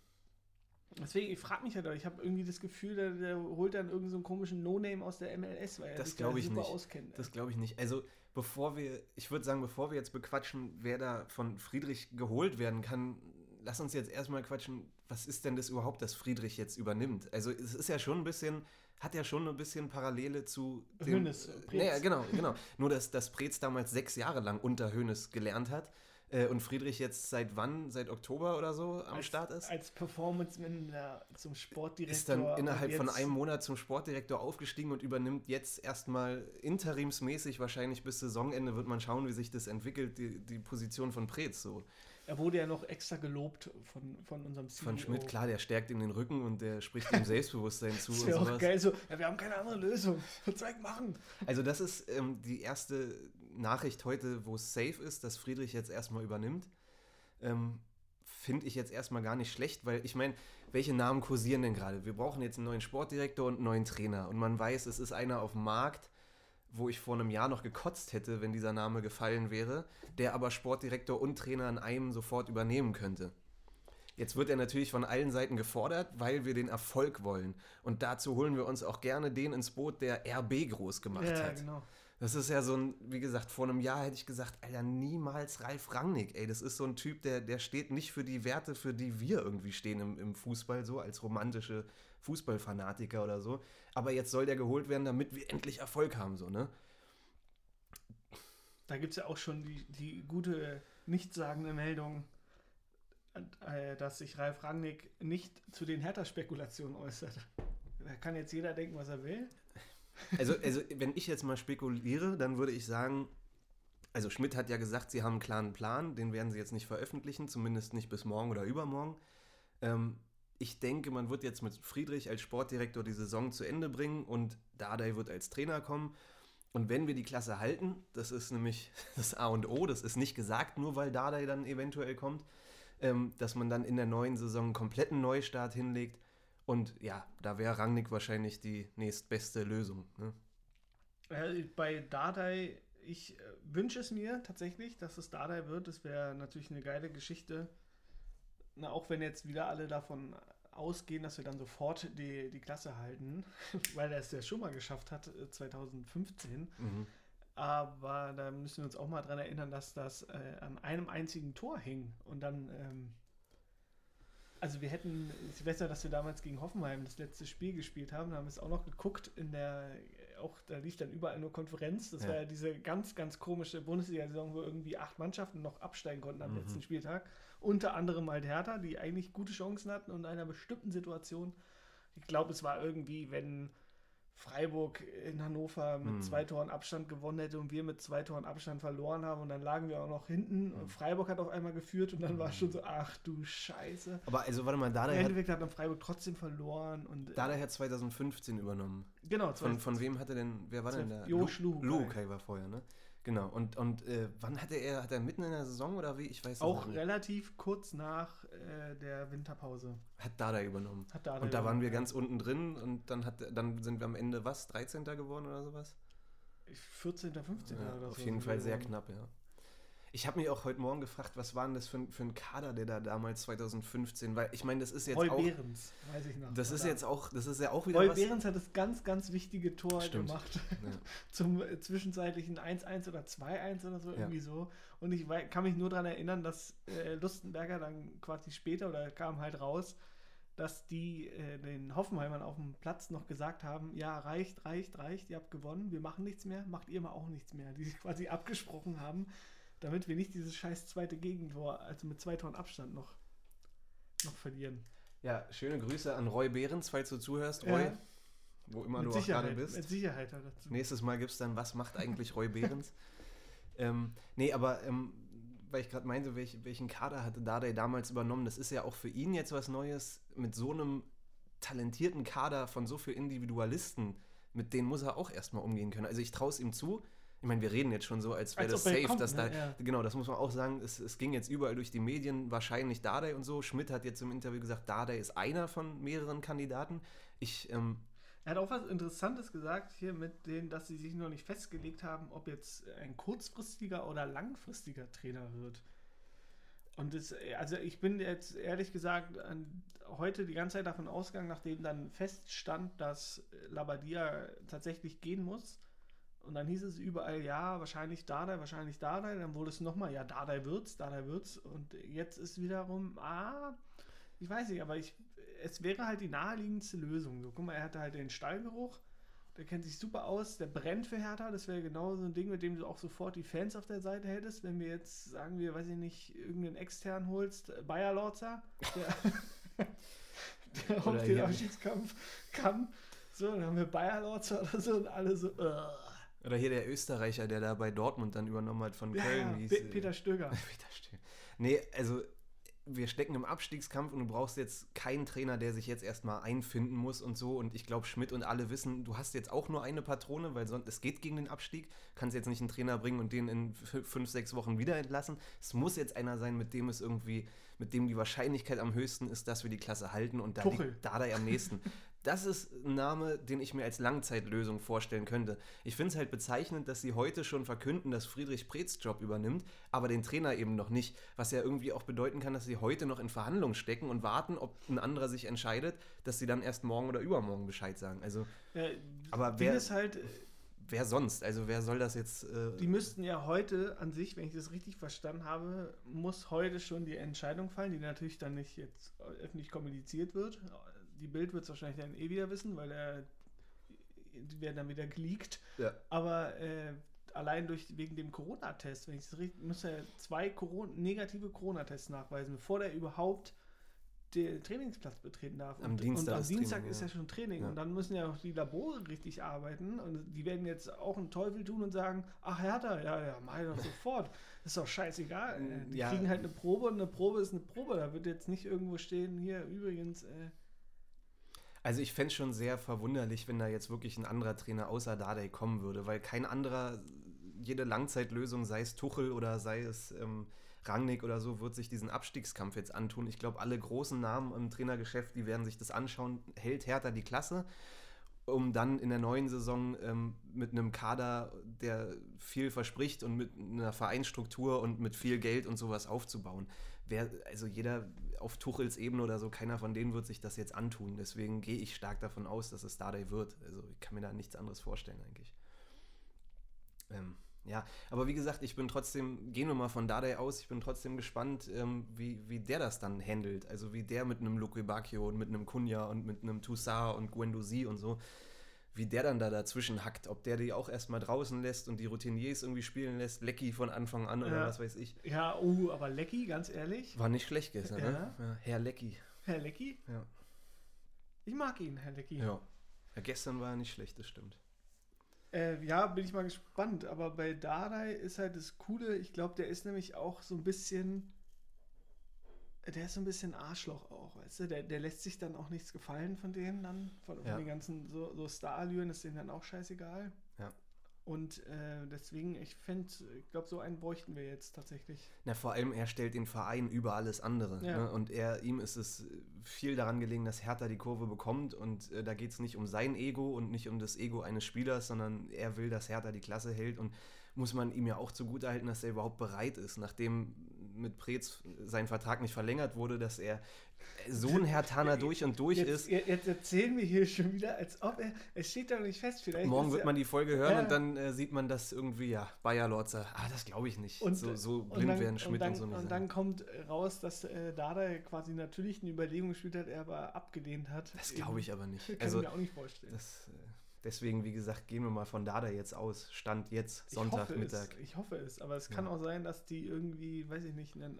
Deswegen, ich frage mich halt, ich habe irgendwie das Gefühl, der, der holt dann irgend so einen komischen No-Name aus der M L S, weil er das sich da super nicht. auskennt. Das glaube ich nicht. Also bevor wir, ich würde sagen, bevor wir jetzt bequatschen, wer da von Friedrich geholt werden kann, lass uns jetzt erstmal quatschen, was ist denn das überhaupt, dass Friedrich jetzt übernimmt? Also es ist ja schon ein bisschen, hat ja schon ein bisschen Parallele zu dem... Hoeneß, äh, naja, genau, genau. Nur, dass, dass Preetz damals sechs Jahre lang unter Hoeneß gelernt hat äh, und Friedrich jetzt seit wann, seit Oktober oder so am als, Start ist? Als Performance-Manager zum Sportdirektor. Ist dann innerhalb von einem Monat zum Sportdirektor aufgestiegen und übernimmt jetzt erstmal interimsmäßig, wahrscheinlich bis Saisonende wird man schauen, wie sich das entwickelt, die, die Position von Preetz so. Er wurde ja noch extra gelobt von, von unserem C E O. Von Schmidt, klar, der stärkt ihm den Rücken und der spricht ihm Selbstbewusstsein zu. Das wäre auch geil so, ja, wir haben keine andere Lösung, zeig machen. Also das ist ähm, die erste Nachricht heute, wo es safe ist, dass Friedrich jetzt erstmal übernimmt. Ähm, Finde ich jetzt erstmal gar nicht schlecht, weil ich meine, welche Namen kursieren denn gerade? Wir brauchen jetzt einen neuen Sportdirektor und einen neuen Trainer. Und man weiß, es ist einer auf dem Markt, wo ich vor einem Jahr noch gekotzt hätte, wenn dieser Name gefallen wäre, der aber Sportdirektor und Trainer in einem sofort übernehmen könnte. Jetzt wird er natürlich von allen Seiten gefordert, weil wir den Erfolg wollen. Und dazu holen wir uns auch gerne den ins Boot, der R B groß gemacht ja, hat. Genau. Das ist ja so ein, wie gesagt, vor einem Jahr hätte ich gesagt, Alter, niemals Ralf Rangnick. Ey, das ist so ein Typ, der, der steht nicht für die Werte, für die wir irgendwie stehen im, im Fußball, so als romantische Fußballfanatiker oder so. Aber jetzt soll der geholt werden, damit wir endlich Erfolg haben, so, ne? Da gibt es ja auch schon die, die gute, nichtssagende Meldung, dass sich Ralf Rangnick nicht zu den Hertha-Spekulationen äußert. Da kann jetzt jeder denken, was er will. Also, also wenn ich jetzt mal spekuliere, dann würde ich sagen, also Schmidt hat ja gesagt, sie haben einen klaren Plan, den werden sie jetzt nicht veröffentlichen, zumindest nicht bis morgen oder übermorgen. Ähm, ich denke, man wird jetzt mit Friedrich als Sportdirektor die Saison zu Ende bringen und Dardai wird als Trainer kommen. Und wenn wir die Klasse halten, das ist nämlich das A und O, das ist nicht gesagt, nur weil Dardai dann eventuell kommt, ähm, dass man dann in der neuen Saison einen kompletten Neustart hinlegt. Und ja, da wäre Rangnick wahrscheinlich die nächstbeste Lösung. Ne? Äh, bei Dardai, ich äh, wünsche es mir tatsächlich, dass es Dardai wird. Das wäre natürlich eine geile Geschichte. Na, auch wenn jetzt wieder alle davon ausgehen, dass wir dann sofort die, die Klasse halten, weil er es ja schon mal geschafft hat, zwanzig fünfzehn. Mhm. Aber da müssen wir uns auch mal dran erinnern, dass das äh, an einem einzigen Tor hing. Und dann, ähm, also wir hätten, ich weiß ja, dass wir damals gegen Hoffenheim das letzte Spiel gespielt haben, da haben wir es auch noch geguckt, in der, auch da lief dann überall nur Konferenz. Das ja. war ja diese ganz, ganz komische Bundesliga-Saison, wo irgendwie acht Mannschaften noch absteigen konnten am mhm. letzten Spieltag. Unter anderem halt Hertha, die eigentlich gute Chancen hatten und in einer bestimmten Situation. Ich glaube, es war irgendwie, wenn Freiburg in Hannover mit mhm. zwei Toren Abstand gewonnen hätte und wir mit zwei Toren Abstand verloren haben und dann lagen wir auch noch hinten und Freiburg hat auf einmal geführt und dann mhm. war es schon so, ach du Scheiße. Aber also warte mal, Dardai hat, hat dann Freiburg trotzdem verloren. Und Dardai hat zwanzig fünfzehn übernommen. Genau. Von, von wem hatte denn, wer war denn da? Jo Schluhukay. Schluhukay war vorher, ne? Genau. Und, und äh, wann hatte er, hat er mitten in der Saison oder wie? Ich weiß auch nicht. Auch relativ kurz nach äh, der Winterpause. Hat Dardai übernommen. Hat Dardai und da waren wir ganz unten drin und dann, hat, dann sind wir am Ende was? dreizehnter geworden oder sowas? vierzehnter, fünfzehnter ja, oder so. Auf jeden Fall sehr knapp, ja. Ich habe mich auch heute Morgen gefragt, was war denn das für ein, für ein Kader, der da damals zwanzig fünfzehn, weil ich meine, das ist jetzt Roy auch... Behrens, weiß ich noch. Das ist jetzt auch, das ist ja auch wieder Roy was... Behrens hat das ganz, ganz wichtige Tor Stimmt. gemacht. Ja. Zum äh, zwischenzeitlichen eins eins oder zwei eins oder so, ja. irgendwie so. Und ich wei- kann mich nur daran erinnern, dass äh, Lustenberger dann quasi später, oder kam halt raus, dass die äh, den Hoffenheimern auf dem Platz noch gesagt haben, ja, reicht, reicht, reicht, ihr habt gewonnen, wir machen nichts mehr, macht ihr mal auch nichts mehr. Die sich quasi abgesprochen haben, damit wir nicht dieses scheiß zweite Gegentor, also mit zwei Toren Abstand noch, noch verlieren. Ja, schöne Grüße an Roy Behrens, falls du zuhörst, Roy, ja, wo immer du auch gerade bist. Mit Sicherheit. Dazu. Nächstes Mal gibt es dann, was macht eigentlich Roy Behrens? ähm, nee, aber ähm, weil ich gerade meinte, welch, welchen Kader hatte Dardai damals übernommen, das ist ja auch für ihn jetzt was Neues, mit so einem talentierten Kader von so vielen Individualisten, mit denen muss er auch erstmal umgehen können. Also ich traue es ihm zu. Ich meine, wir reden jetzt schon so, als wäre als das safe, kommt, dass ne? da, ja. genau, das muss man auch sagen, es, es ging jetzt überall durch die Medien, wahrscheinlich Dardai und so. Schmidt hat jetzt im Interview gesagt, Dardai ist einer von mehreren Kandidaten. Ich, ähm, er hat auch was Interessantes gesagt hier mit denen, dass sie sich noch nicht festgelegt haben, ob jetzt ein kurzfristiger oder langfristiger Trainer wird. Und das, also ich bin jetzt ehrlich gesagt an, heute die ganze Zeit davon ausgegangen, nachdem dann feststand, dass Labbadia tatsächlich gehen muss. Und dann hieß es überall, ja, wahrscheinlich Dardai, wahrscheinlich Dardai. Dann wurde es nochmal, ja, Dardai wird's, Dardai wird's. Und jetzt ist wiederum, ah, ich weiß nicht, aber ich, es wäre halt die naheliegendste Lösung. So, guck mal, er hatte halt den Stallgeruch, der kennt sich super aus, der brennt für Hertha. Das wäre genau so ein Ding, mit dem du auch sofort die Fans auf der Seite hättest. Wenn wir jetzt, sagen wir, weiß ich nicht, irgendeinen externen holst, Bayer Lorzer, der, der auf den Abschiedskampf kann. So, dann haben wir Bayer Lorzer oder so und alle so, uh. Oder hier der Österreicher, der da bei Dortmund dann übernommen hat von Köln. Ja, hieß, P- Peter Stöger. Peter Stöger. Nee, also wir stecken im Abstiegskampf und du brauchst jetzt keinen Trainer, der sich jetzt erstmal einfinden muss und so. Und ich glaube, Schmidt und alle wissen, du hast jetzt auch nur eine Patrone, weil sonst es geht gegen den Abstieg. Kannst jetzt nicht einen Trainer bringen und den in f- fünf, sechs Wochen wieder entlassen. Es muss jetzt einer sein, mit dem es irgendwie, mit dem die Wahrscheinlichkeit am höchsten ist, dass wir die Klasse halten und da liegt Dardai am nächsten. Das ist ein Name, den ich mir als Langzeitlösung vorstellen könnte. Ich finde es halt bezeichnend, dass sie heute schon verkünden, dass Friedrich Preetz Job übernimmt, aber den Trainer eben noch nicht. Was ja irgendwie auch bedeuten kann, dass sie heute noch in Verhandlungen stecken und warten, ob ein anderer sich entscheidet, dass sie dann erst morgen oder übermorgen Bescheid sagen. Also, ja, aber wer, ist halt, wer sonst? Also wer soll das jetzt... Äh, die müssten ja heute an sich, wenn ich das richtig verstanden habe, muss heute schon die Entscheidung fallen, die natürlich dann nicht jetzt öffentlich kommuniziert wird. Die Bild wird es wahrscheinlich dann eh wieder wissen, weil er, die werden dann wieder geleakt. Ja. Aber äh, allein durch, wegen dem Corona-Test, wenn ich das richtig, muss er zwei Corona, negative Corona-Tests nachweisen, bevor der überhaupt den Trainingsplatz betreten darf. Am und, Dienstag, und am Dienstag Training, ist ja schon Training. Ja. Und dann müssen ja auch die Labore richtig arbeiten. Und die werden jetzt auch einen Teufel tun und sagen, ach Hertha, ja, ja, mach ich doch sofort. Das ist doch scheißegal. Die ja. kriegen halt eine Probe und eine Probe ist eine Probe. Da wird jetzt nicht irgendwo stehen, hier übrigens... Äh, Also ich fände es schon sehr verwunderlich, wenn da jetzt wirklich ein anderer Trainer außer Dardai kommen würde, weil kein anderer, jede Langzeitlösung, sei es Tuchel oder sei es ähm, Rangnick oder so, wird sich diesen Abstiegskampf jetzt antun. Ich glaube, alle großen Namen im Trainergeschäft, die werden sich das anschauen, hält Hertha die Klasse, um dann in der neuen Saison ähm, mit einem Kader, der viel verspricht und mit einer Vereinsstruktur und mit viel Geld und sowas aufzubauen. Wer, also jeder auf Tuchels Ebene oder so, keiner von denen wird sich das jetzt antun. Deswegen gehe ich stark davon aus, dass es Dardai wird. Also ich kann mir da nichts anderes vorstellen eigentlich. Ähm, ja, aber wie gesagt, ich bin trotzdem, gehen wir mal von Dardai aus, ich bin trotzdem gespannt, ähm, wie, wie der das dann handelt. Also wie der mit einem Luque Bacchio und mit einem Cunha und mit einem Toussaint und Guendouzi und so, wie der dann da dazwischen hackt, ob der die auch erstmal draußen lässt und die Routiniers irgendwie spielen lässt, Lecky von Anfang an oder ja. was weiß ich. Ja, oh, aber Lecky, ganz ehrlich. War nicht schlecht gestern, ja. ne? Ja, Herr Lecky. Herr Lecky? Ja. Ich mag ihn, Herr Lecky. Ja. ja. Gestern war er nicht schlecht, das stimmt. Äh, ja, bin ich mal gespannt, aber bei Dardai ist halt das Coole, ich glaube, der ist nämlich auch so ein bisschen, der ist so ein bisschen Arschloch auch, weißt du, der, der lässt sich dann auch nichts gefallen von denen dann, von, ja. von den ganzen so, so Starallüren, ist denen dann auch scheißegal. Ja. Und äh, deswegen, ich fände, ich glaube, so einen bräuchten wir jetzt tatsächlich. Na, vor allem, er stellt den Verein über alles andere. Ja. Ne? Und er, ihm ist es viel daran gelegen, dass Hertha die Kurve bekommt. Und äh, da geht es nicht um sein Ego und nicht um das Ego eines Spielers, sondern er will, dass Hertha die Klasse hält. Und muss man ihm ja auch zugutehalten, dass er überhaupt bereit ist, nachdem mit Preetz sein Vertrag nicht verlängert wurde, dass er so ein Herthaner durch und durch jetzt, ist. Jetzt erzählen wir hier schon wieder, als ob er, es steht doch nicht fest. Vielleicht morgen wird man die Folge hören ja. und dann äh, sieht man das irgendwie, ja, Bayer Lorz, ah, das glaube ich nicht, und, so, so blind dann, werden Schmidt und, dann, und so. Nicht und sein. Dann kommt raus, dass äh, Dardai quasi natürlich eine Überlegung gespielt hat, er aber abgelehnt hat. Das glaube ich aber nicht. Kann also, ich mir auch nicht vorstellen. Das, äh, Deswegen, wie gesagt, gehen wir mal von Dardai jetzt aus. Stand jetzt, Sonntagmittag. Ich hoffe es, aber es kann ja. auch sein, dass die irgendwie, weiß ich nicht, eine,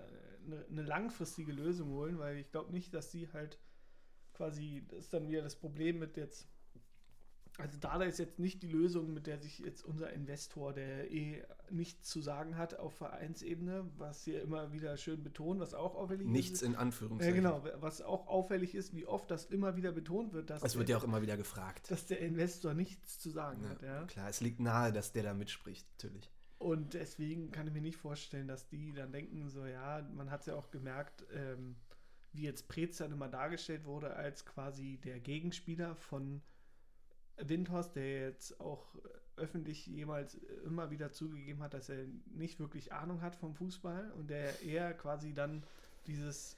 eine, eine langfristige Lösung holen, weil ich glaube nicht, dass die halt quasi, das ist dann wieder das Problem mit jetzt, also Dardai ist jetzt nicht die Lösung, mit der sich jetzt unser Investor, der eh nichts zu sagen hat auf Vereinsebene, was hier immer wieder schön betont, was auch auffällig nichts ist. Nichts in Anführungszeichen. Ja genau, was auch auffällig ist, wie oft das immer wieder betont wird. Dass es wird der, ja auch immer wieder gefragt. Dass der Investor nichts zu sagen ja, hat. Ja. Klar, es liegt nahe, dass der da mitspricht, natürlich. Und deswegen kann ich mir nicht vorstellen, dass die dann denken, so ja, man hat es ja auch gemerkt, ähm, wie jetzt Preetz dann immer dargestellt wurde, als quasi der Gegenspieler von Windhorst, der jetzt auch öffentlich jemals immer wieder zugegeben hat, dass er nicht wirklich Ahnung hat vom Fußball und der eher quasi dann dieses,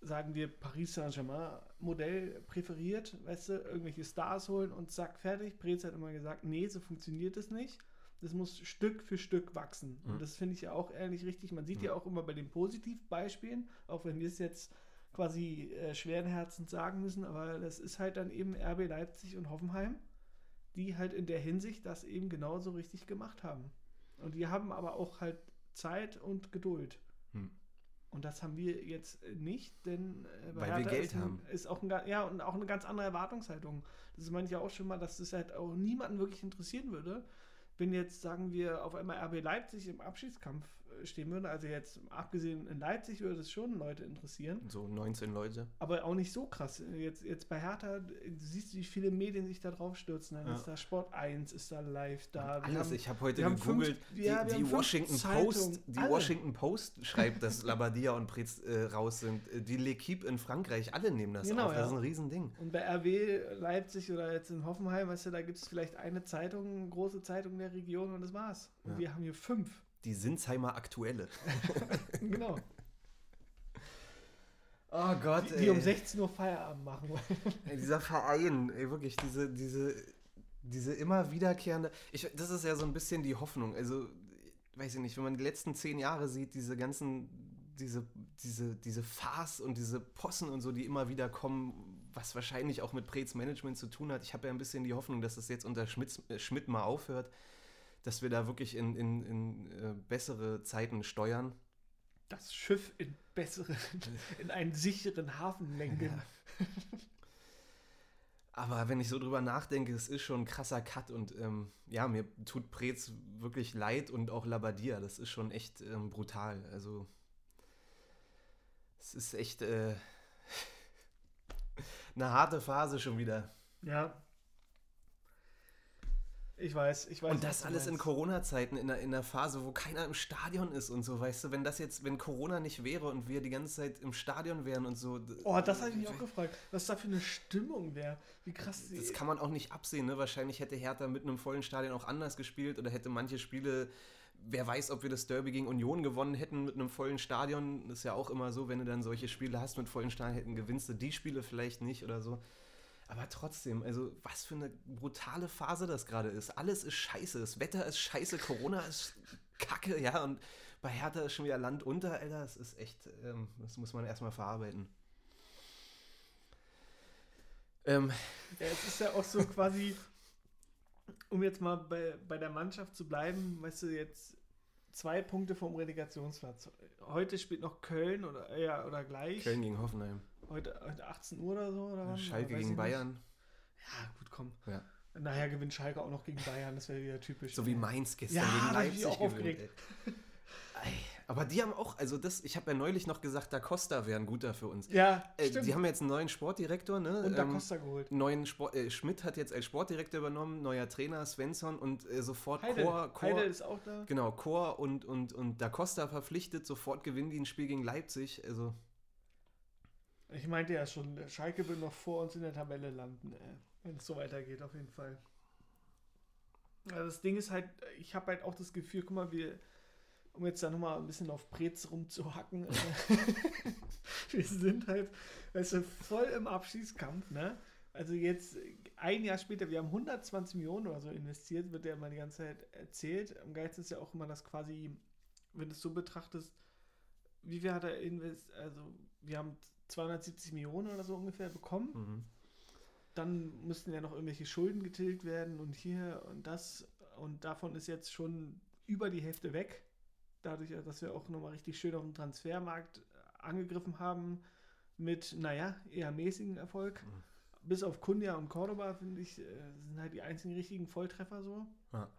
sagen wir, Paris Saint-Germain-Modell präferiert, weißt du, irgendwelche Stars holen und zack, fertig. Preetz hat immer gesagt, nee, so funktioniert das nicht. Das muss Stück für Stück wachsen. Mhm. Und das finde ich ja auch ehrlich richtig. Man sieht mhm. ja auch immer bei den Positivbeispielen, auch wenn wir es jetzt quasi äh, schweren Herzens sagen müssen, aber das ist halt dann eben R B Leipzig und Hoffenheim, die halt in der Hinsicht das eben genauso richtig gemacht haben. Und die haben aber auch halt Zeit und Geduld. Hm. Und das haben wir jetzt nicht, denn äh, bei Hertha wir Geld ist, haben. Ist auch ein, ja, und auch eine ganz andere Erwartungshaltung. Das meine ich ja auch schon mal, dass das halt auch niemanden wirklich interessieren würde, wenn jetzt, sagen wir, auf einmal R B Leipzig im Abschiedskampf stehen würde. Also jetzt abgesehen in Leipzig würde es schon Leute interessieren. So neunzehn Leute. Aber auch nicht so krass. Jetzt, jetzt bei Hertha, du siehst, wie viele Medien sich da drauf stürzen. Dann ja. ist da Sport eins, ist da Live da. Wir alles, haben, ich habe heute gegoogelt, fünf, die, ja, die, Washington Post, die Washington Post schreibt, dass Labbadia und Preetz äh, raus sind. Die L'Équipe in Frankreich, alle nehmen das genau, auf. Das ja. ist ein Riesending. Und bei R B Leipzig oder jetzt in Hoffenheim, weißt du, da gibt es vielleicht eine Zeitung, eine große Zeitung der Region und das war's. Und ja. wir haben hier fünf. Die Sinsheimer Aktuelle. Genau. Oh Gott, die, die um sechzehn Uhr Feierabend machen. Ey, dieser Verein, ey, wirklich, diese, diese, diese immer wiederkehrende... Ich, das ist ja so ein bisschen die Hoffnung. Also, weiß ich nicht, wenn man die letzten zehn Jahre sieht, diese ganzen, diese, diese, diese Farce und diese Possen und so, die immer wieder kommen, was wahrscheinlich auch mit Preetz Management zu tun hat. Ich habe ja ein bisschen die Hoffnung, dass das jetzt unter Schmidt, Schmidt mal aufhört, dass wir da wirklich in, in, in äh, bessere Zeiten steuern. das Schiff in besseren, in einen sicheren Hafen lenken. Ja. Aber wenn ich so drüber nachdenke, es ist schon ein krasser Cut und ähm, ja, mir tut Preetz wirklich leid und auch Labbadia, das ist schon echt ähm, brutal. Also es ist echt äh, eine harte Phase schon wieder. Ja. Ich weiß, ich weiß. Und das alles in Corona-Zeiten, in einer Phase, wo keiner im Stadion ist und so, weißt du, wenn das jetzt, wenn Corona nicht wäre und wir die ganze Zeit im Stadion wären und so. Oh, das habe ich mich auch gefragt, was da für eine Stimmung wäre, wie krass die... Das kann man auch nicht absehen, ne, wahrscheinlich hätte Hertha mit einem vollen Stadion auch anders gespielt oder hätte manche Spiele, wer weiß, ob wir das Derby gegen Union gewonnen hätten mit einem vollen Stadion, das ist ja auch immer so, wenn du dann solche Spiele hast mit vollen Stadion, hätten gewinnst du die Spiele vielleicht nicht oder so. Aber trotzdem, also was für eine brutale Phase das gerade ist. Alles ist scheiße, das Wetter ist scheiße, Corona ist kacke, ja, und bei Hertha ist schon wieder Land unter, Alter, das ist echt, ähm, das muss man erstmal verarbeiten. Ähm. Ja, es ist ja auch so quasi, um jetzt mal bei, bei der Mannschaft zu bleiben, weißt du, jetzt zwei Punkte vom Relegationsplatz. Heute spielt noch Köln oder, ja, oder gleich. Köln gegen Hoffenheim. Heute, heute achtzehn Uhr oder so? Oder Schalke oder gegen Bayern. Nicht. Ja, gut, komm. Ja. Nachher gewinnt Schalke auch noch gegen Bayern, das wäre wieder typisch. So wie Mainz gestern ja, gegen Leipzig auch gewinnt. Ey, aber die haben auch, also das, ich habe ja neulich noch gesagt, Da Costa wäre ein guter für uns. Ja, äh, stimmt. Die haben jetzt einen neuen Sportdirektor, ne? Und Da Costa ähm, geholt. Neuen Sport, äh, Schmidt hat jetzt als Sportdirektor übernommen, neuer Trainer, Svensson und äh, sofort Heidel. Chor, Chor, Heidel ist auch da. Genau, Chor und, und, und Da Costa verpflichtet, sofort gewinnen die ein Spiel gegen Leipzig, also... Ich meinte ja schon, Schalke will noch vor uns in der Tabelle landen, wenn es so weitergeht, auf jeden Fall. Also das Ding ist halt, ich habe halt auch das Gefühl, guck mal, wir, um jetzt da nochmal ein bisschen auf Preetz rumzuhacken, wir sind halt, weißt du, voll im Abschießkampf, ne? Also jetzt, ein Jahr später, wir haben hundertzwanzig Millionen oder so investiert, wird ja immer die ganze Zeit erzählt. Am geilsten ist ja auch immer, dass quasi, wenn du es so betrachtest, wie viel hat er investiert, also wir haben zweihundertsiebzig Millionen oder so ungefähr bekommen. Mhm. Dann müssten ja noch irgendwelche Schulden getilgt werden und hier und das. Und davon ist jetzt schon über die Hälfte weg. Dadurch, dass wir auch nochmal richtig schön auf dem Transfermarkt angegriffen haben mit, naja, eher mäßigem Erfolg. Mhm. Bis auf Cunha und Cordoba, finde ich, sind halt die einzigen richtigen Volltreffer so. Ja.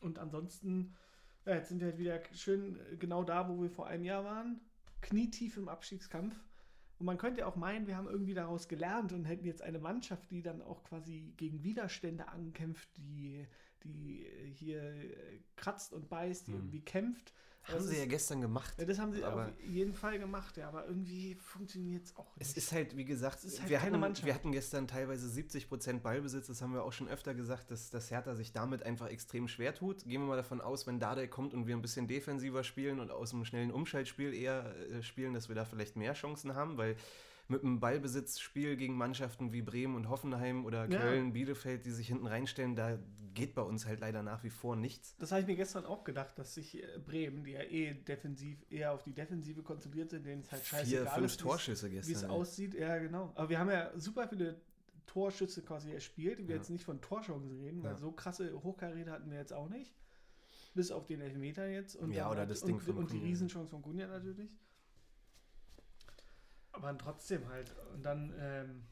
Und ansonsten, ja, jetzt sind wir halt wieder schön genau da, wo wir vor einem Jahr waren. Knietief im Abstiegskampf. Und man könnte ja auch meinen, wir haben irgendwie daraus gelernt und hätten jetzt eine Mannschaft, die dann auch quasi gegen Widerstände ankämpft, die, die hier kratzt und beißt, die hm. irgendwie kämpft. Haben das sie ist, ja gestern gemacht. Ja, das haben sie auf jeden Fall gemacht, ja, aber irgendwie funktioniert es auch nicht. Es ist halt, wie gesagt, es ist halt wir, hatten, wir hatten gestern teilweise siebzig Prozent Ballbesitz, das haben wir auch schon öfter gesagt, dass, dass Hertha sich damit einfach extrem schwer tut. Gehen wir mal davon aus, wenn Dardai kommt und wir ein bisschen defensiver spielen und aus dem schnellen Umschaltspiel eher äh, spielen, dass wir da vielleicht mehr Chancen haben, weil mit einem Ballbesitzspiel gegen Mannschaften wie Bremen und Hoffenheim oder Köln, ja. Bielefeld, die sich hinten reinstellen, da geht bei uns halt leider nach wie vor nichts. Das habe ich mir gestern auch gedacht, dass sich Bremen, die ja eh defensiv eher auf die Defensive konzentriert sind, denen es halt scheißegal ist. Vier, fünf Torschüsse gestern. Wie es aussieht, ja genau. Aber wir haben ja super viele Torschüsse quasi erspielt, die wir ja. jetzt nicht von Torschancen reden, weil ja. so krasse Hochkaräter hatten wir jetzt auch nicht. Bis auf den Elfmeter jetzt. Und ja, oder das Ding und, von und die Riesenchance von Cunha natürlich. Aber trotzdem halt. Und dann, ähm,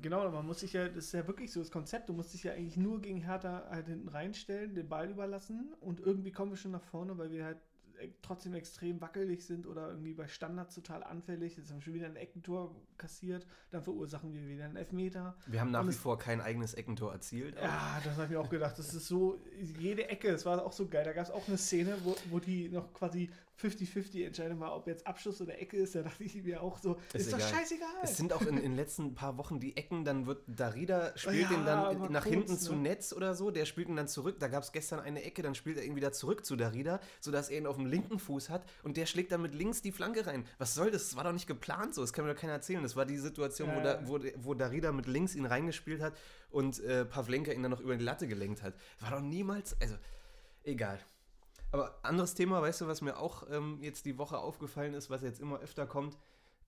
genau, man muss sich ja, das ist ja wirklich so das Konzept, du musst dich ja eigentlich nur gegen Hertha halt hinten reinstellen, den Ball überlassen und irgendwie kommen wir schon nach vorne, weil wir halt trotzdem extrem wackelig sind oder irgendwie bei Standards total anfällig. Jetzt haben wir schon wieder ein Eckentor kassiert, dann verursachen wir wieder einen Elfmeter. Wir haben nach wie vor kein eigenes Eckentor erzielt. Ja, das habe ich mir auch gedacht. Das ist so, jede Ecke, das war auch so geil. Da gab es auch eine Szene, wo, wo die noch quasi fünfzig fünfzig entscheiden war, ob jetzt Abschluss oder Ecke ist. Da dachte ich mir auch so, ist, ist doch scheißegal. Es sind auch in den letzten paar Wochen die Ecken, dann wird Darida, spielt ja, den dann nach kurz, hinten ne? zu Netz oder so, der spielt ihn dann zurück. Da gab es gestern eine Ecke, dann spielt er ihn wieder zurück zu Darida, sodass er ihn auf dem linken Fuß hat und der schlägt dann mit links die Flanke rein. Was soll das? Das war doch nicht geplant so. Das kann mir doch keiner erzählen. Das war die Situation, äh. wo, da, wo, wo Darida mit links ihn reingespielt hat und äh, Pavlenka ihn dann noch über die Latte gelenkt hat. War doch niemals, also, egal. Aber anderes Thema, weißt du, was mir auch ähm, jetzt die Woche aufgefallen ist, was jetzt immer öfter kommt,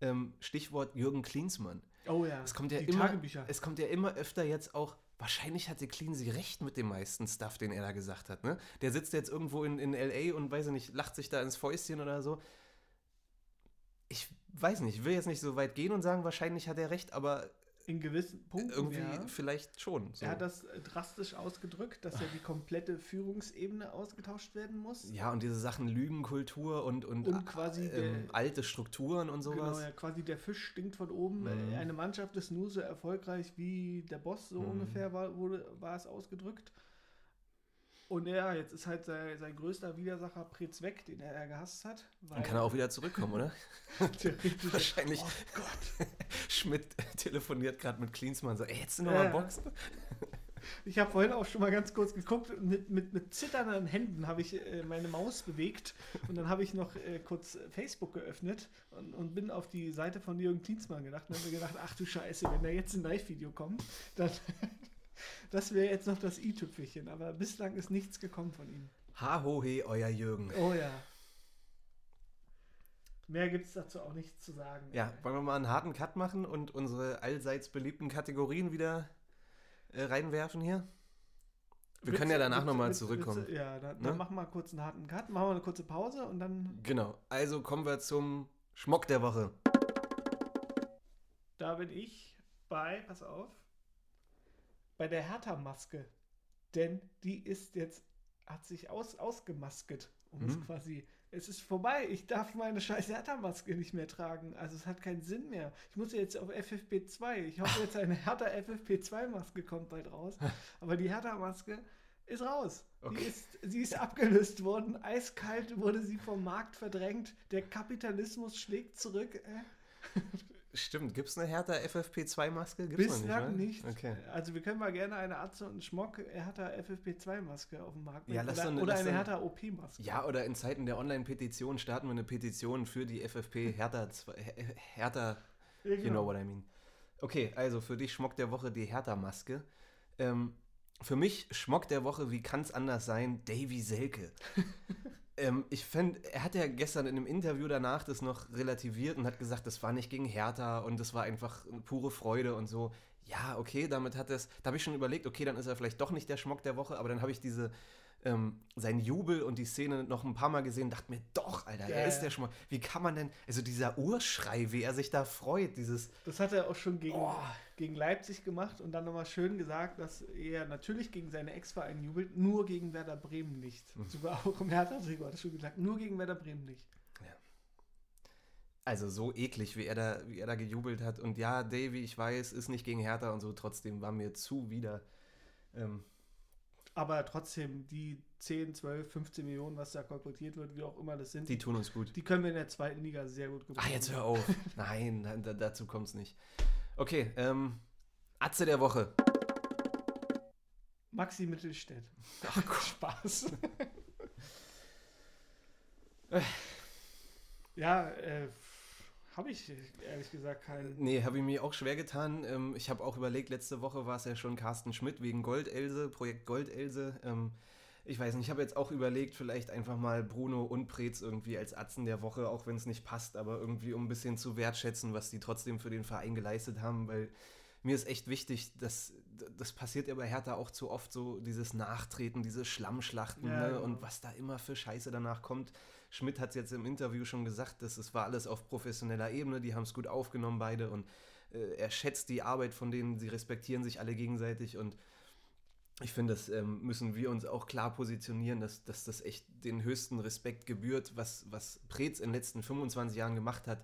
ähm, Stichwort Jürgen Klinsmann. Oh ja, es kommt ja die immer, Tagebücher. Es kommt ja immer öfter jetzt auch, wahrscheinlich hatte Klinsmann recht mit dem meisten Stuff, den er da gesagt hat. Ne? Der sitzt jetzt irgendwo in, in L A und, weiß ich nicht, lacht sich da ins Fäustchen oder so. ich weiß nicht, ich will jetzt nicht so weit gehen und sagen, wahrscheinlich hat er recht, aber in gewissen Punkten irgendwie ja. vielleicht schon. So. Er hat das drastisch ausgedrückt, dass ja die komplette Führungsebene ausgetauscht werden muss. Ja, und diese Sachen Lügenkultur und, und, und quasi äh, ähm, der, alte Strukturen und sowas. Genau, ja, quasi der Fisch stinkt von oben. Mhm. Eine Mannschaft ist nur so erfolgreich wie der Boss, so mhm. ungefähr war, wurde, war es ausgedrückt. Und ja, jetzt ist halt sein, sein größter Widersacher Preetz weg, den er gehasst hat. Dann kann er auch wieder zurückkommen, oder? Wahrscheinlich. Oh Gott. Schmidt telefoniert gerade mit Klinsmann so, ey, jetzt sind wir mal boxen. Ich habe vorhin auch schon mal ganz kurz geguckt, mit, mit, mit zitternden Händen habe ich äh, meine Maus bewegt und dann habe ich noch äh, kurz Facebook geöffnet und, und bin auf die Seite von Jürgen Klinsmann gedacht und habe mir gedacht, ach du Scheiße, wenn da jetzt ein Live-Video kommt, dann... Das wäre jetzt noch das i-Tüpfelchen, aber bislang ist nichts gekommen von ihm. Ha, ho, he, euer Jürgen. Oh ja. Mehr gibt es dazu auch nichts zu sagen. Ja, ey. Wollen wir mal einen harten Cut machen und unsere allseits beliebten Kategorien wieder äh, reinwerfen hier? Wir Witz, können ja danach nochmal zurückkommen. Witz, ja, da, ne? Dann machen wir kurz einen harten Cut, machen wir eine kurze Pause und dann... Genau, also kommen wir zum Schmock der Woche. Da bin ich bei, pass auf, bei der Hertha-Maske, denn die ist jetzt, hat sich aus, ausgemasket und mhm. quasi, es ist vorbei, ich darf meine scheiß Hertha-Maske nicht mehr tragen, also es hat keinen Sinn mehr. Ich muss jetzt auf F F P zwei, ich hoffe jetzt eine Hertha-F F P zwei-Maske kommt bald raus, aber die Hertha-Maske ist raus. Okay. Die ist, sie ist abgelöst worden, eiskalt wurde sie vom Markt verdrängt, der Kapitalismus schlägt zurück. Stimmt, gibt es eine Hertha F F P zwei Maske? Gibt's bislang nicht, nicht. Okay. Also wir können mal gerne eine Atze und einen Schmock Hertha F F P zwei Maske auf dem Markt bringen. Ja, lass oder, dann, oder lass eine Hertha O P Maske. Ja, oder in Zeiten der Online-Petition starten wir eine Petition für die F F P Hertha Hertha, ja, genau. You know what I mean. Okay, also für dich Schmock der Woche die Hertha-Maske. Ähm, für mich Schmock der Woche, wie kann es anders sein, Davy Selke. Ähm, ich fände, er hat ja gestern in einem Interview danach das noch relativiert und hat gesagt, das war nicht gegen Hertha und das war einfach pure Freude und so. Ja, okay, damit hat er es, da habe ich schon überlegt, okay, dann ist er vielleicht doch nicht der Schmock der Woche, aber dann habe ich diese, ähm, seinen Jubel und die Szene noch ein paar Mal gesehen und dachte mir, doch, Alter, yeah. Er ist der Schmock. Wie kann man denn, also dieser Urschrei, wie er sich da freut, dieses... Das hat er auch schon gegen, oh. gegen Leipzig gemacht und dann nochmal schön gesagt, dass er natürlich gegen seine Ex-Vereine jubelt, nur gegen Werder Bremen nicht. Mhm. Sogar auch im Hertha-Trikot hat er schon gesagt, nur gegen Werder Bremen nicht. Ja. Also so eklig, wie er da, wie er da gejubelt hat. Und ja, Davy, ich weiß, ist nicht gegen Hertha und so, trotzdem war mir zuwider. Ähm. Aber trotzdem, die zehn, zwölf, fünfzehn Millionen, was da kolportiert wird, wie auch immer das sind. Die tun uns gut. Die können wir in der zweiten Liga sehr gut gebrauchen. Ah, jetzt hör auf. Nein, da, dazu kommt es nicht. Okay, ähm, Atze der Woche. Maxi Mittelstädt. Ach, Spaß. Ja, äh, habe ich ehrlich gesagt keinen. Nee, habe ich mir auch schwer getan. Ähm, ich habe auch überlegt, letzte Woche war es ja schon Carsten Schmidt wegen Goldelse, Projekt Goldelse. Ähm, ich weiß nicht, ich habe jetzt auch überlegt, vielleicht einfach mal Bruno und Preetz irgendwie als Atzen der Woche, auch wenn es nicht passt, aber irgendwie um ein bisschen zu wertschätzen, was die trotzdem für den Verein geleistet haben, weil mir ist echt wichtig, dass das passiert ja bei Hertha auch zu oft so, dieses Nachtreten, diese Schlammschlachten, ja, ne? Genau. Und was da immer für Scheiße danach kommt. Schmidt hat es jetzt im Interview schon gesagt, dass es war alles auf professioneller Ebene, die haben es gut aufgenommen beide und äh, er schätzt die Arbeit von denen, sie respektieren sich alle gegenseitig und ich finde, das ähm, müssen wir uns auch klar positionieren, dass, dass das echt den höchsten Respekt gebührt, was, was Preetz in den letzten fünfundzwanzig Jahren gemacht hat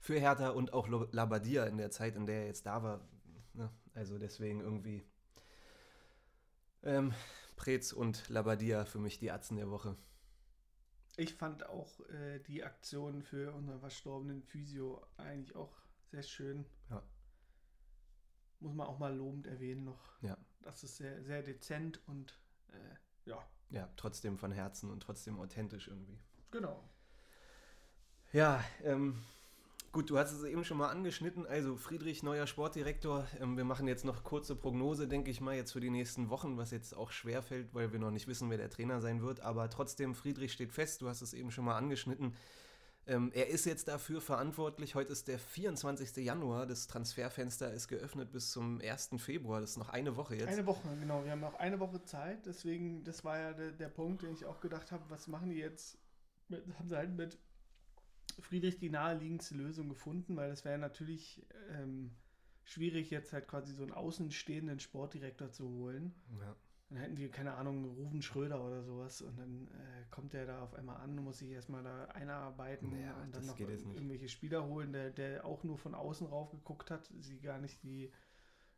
für Hertha und auch Labbadia in der Zeit, in der er jetzt da war. Ne? Also deswegen irgendwie ähm, Preetz und Labbadia für mich die Atzen der Woche. Ich fand auch äh, die Aktion für unseren verstorbenen Physio eigentlich auch sehr schön. Ja. Muss man auch mal lobend erwähnen noch. Ja. Das ist sehr, sehr dezent und äh, ja. Ja, trotzdem von Herzen und trotzdem authentisch irgendwie. Genau. Ja, ähm, gut, du hast es eben schon mal angeschnitten. Also Friedrich, neuer Sportdirektor. Ähm, wir machen jetzt noch kurze Prognose, denke ich mal, jetzt für die nächsten Wochen, was jetzt auch schwerfällt, weil wir noch nicht wissen, wer der Trainer sein wird. Aber trotzdem, Friedrich steht fest. Du hast es eben schon mal angeschnitten. Ähm, er ist jetzt dafür verantwortlich. Heute ist der vierundzwanzigster Januar. Das Transferfenster ist geöffnet bis zum ersten Februar. Das ist noch eine Woche jetzt. Eine Woche, genau. Wir haben noch eine Woche Zeit. Deswegen, das war ja der, der Punkt, den ich auch gedacht habe, was machen die jetzt mit, haben sie halt mit Friedrich die naheliegendste Lösung gefunden, weil das wäre natürlich ähm, schwierig, jetzt halt quasi so einen außenstehenden Sportdirektor zu holen. Ja. Dann hätten wir, keine Ahnung, Ruven Schröder oder sowas und dann äh, kommt der da auf einmal an und muss sich erstmal da einarbeiten, naja, und dann noch irgendwelche Spieler holen, der, der auch nur von außen rauf geguckt hat, sie gar nicht die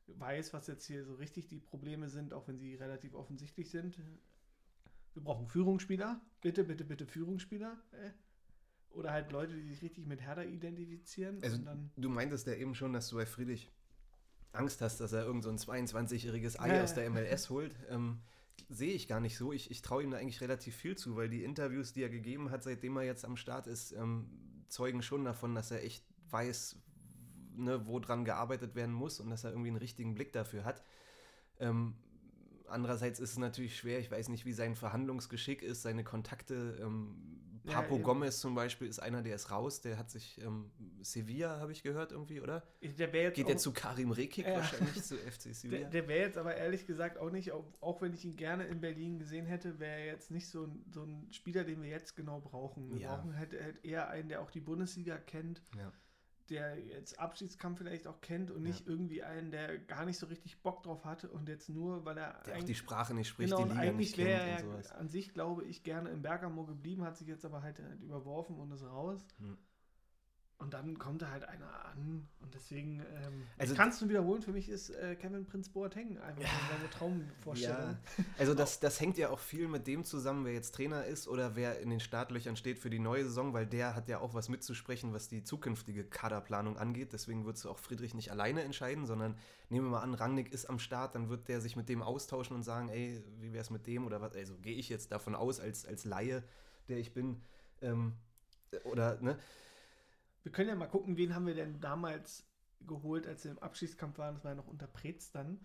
weiß, was jetzt hier so richtig die Probleme sind, auch wenn sie relativ offensichtlich sind. Wir brauchen Führungsspieler, bitte, bitte, bitte Führungsspieler. Äh. Oder halt Leute, die sich richtig mit Hertha identifizieren. Also und dann du meintest ja eben schon, dass du bei Friedrich Angst hast, dass er irgend so ein zweiundzwanzigjähriges Ei ja. aus der M L S holt. Ähm, sehe ich gar nicht so. Ich, ich traue ihm da eigentlich relativ viel zu, weil die Interviews, die er gegeben hat, seitdem er jetzt am Start ist, ähm, zeugen schon davon, dass er echt weiß, ne, wo dran gearbeitet werden muss und dass er irgendwie einen richtigen Blick dafür hat. Ähm, andererseits ist es natürlich schwer. Ich weiß nicht, wie sein Verhandlungsgeschick ist, seine Kontakte. Ähm, Papo ja, Gomez zum Beispiel ist einer, der ist raus. Der hat sich, ähm, Sevilla habe ich gehört irgendwie, oder? Der wär jetzt Geht auch, der zu Karim Rekik ja. wahrscheinlich, zu F C Sevilla. Der, der wäre jetzt aber ehrlich gesagt auch nicht, auch, auch wenn ich ihn gerne in Berlin gesehen hätte, wäre er jetzt nicht so ein, so ein Spieler, den wir jetzt genau brauchen. Wir ja. brauchen halt, halt eher einen, der auch die Bundesliga kennt. Ja. Der jetzt Abschiedskampf vielleicht auch kennt und nicht ja. irgendwie einen, der gar nicht so richtig Bock drauf hatte und jetzt nur, weil er... Der auch die Sprache nicht spricht, genau, die Liga nicht kennt er, und sowas. An sich, glaube ich, gerne in Bergamo geblieben, hat sich jetzt aber halt, halt überworfen und ist raus. Hm. Und dann kommt da halt einer an und deswegen... Ähm, also kannst du wiederholen, für mich ist äh, Kevin Prinz Boateng einfach ja, seine Traumvorstellung. Ja. Also das, das hängt ja auch viel mit dem zusammen, wer jetzt Trainer ist oder wer in den Startlöchern steht für die neue Saison, weil der hat ja auch was mitzusprechen, was die zukünftige Kaderplanung angeht. Deswegen würdest du auch Friedrich nicht alleine entscheiden, sondern nehmen wir mal an, Rangnick ist am Start, dann wird der sich mit dem austauschen und sagen, ey, wie wär's mit dem oder was? Also gehe ich jetzt davon aus, als, als Laie, der ich bin, ähm, oder, ne? Wir können ja mal gucken, wen haben wir denn damals geholt, als wir im Abschiedskampf waren. Das war ja noch unter Preetz dann.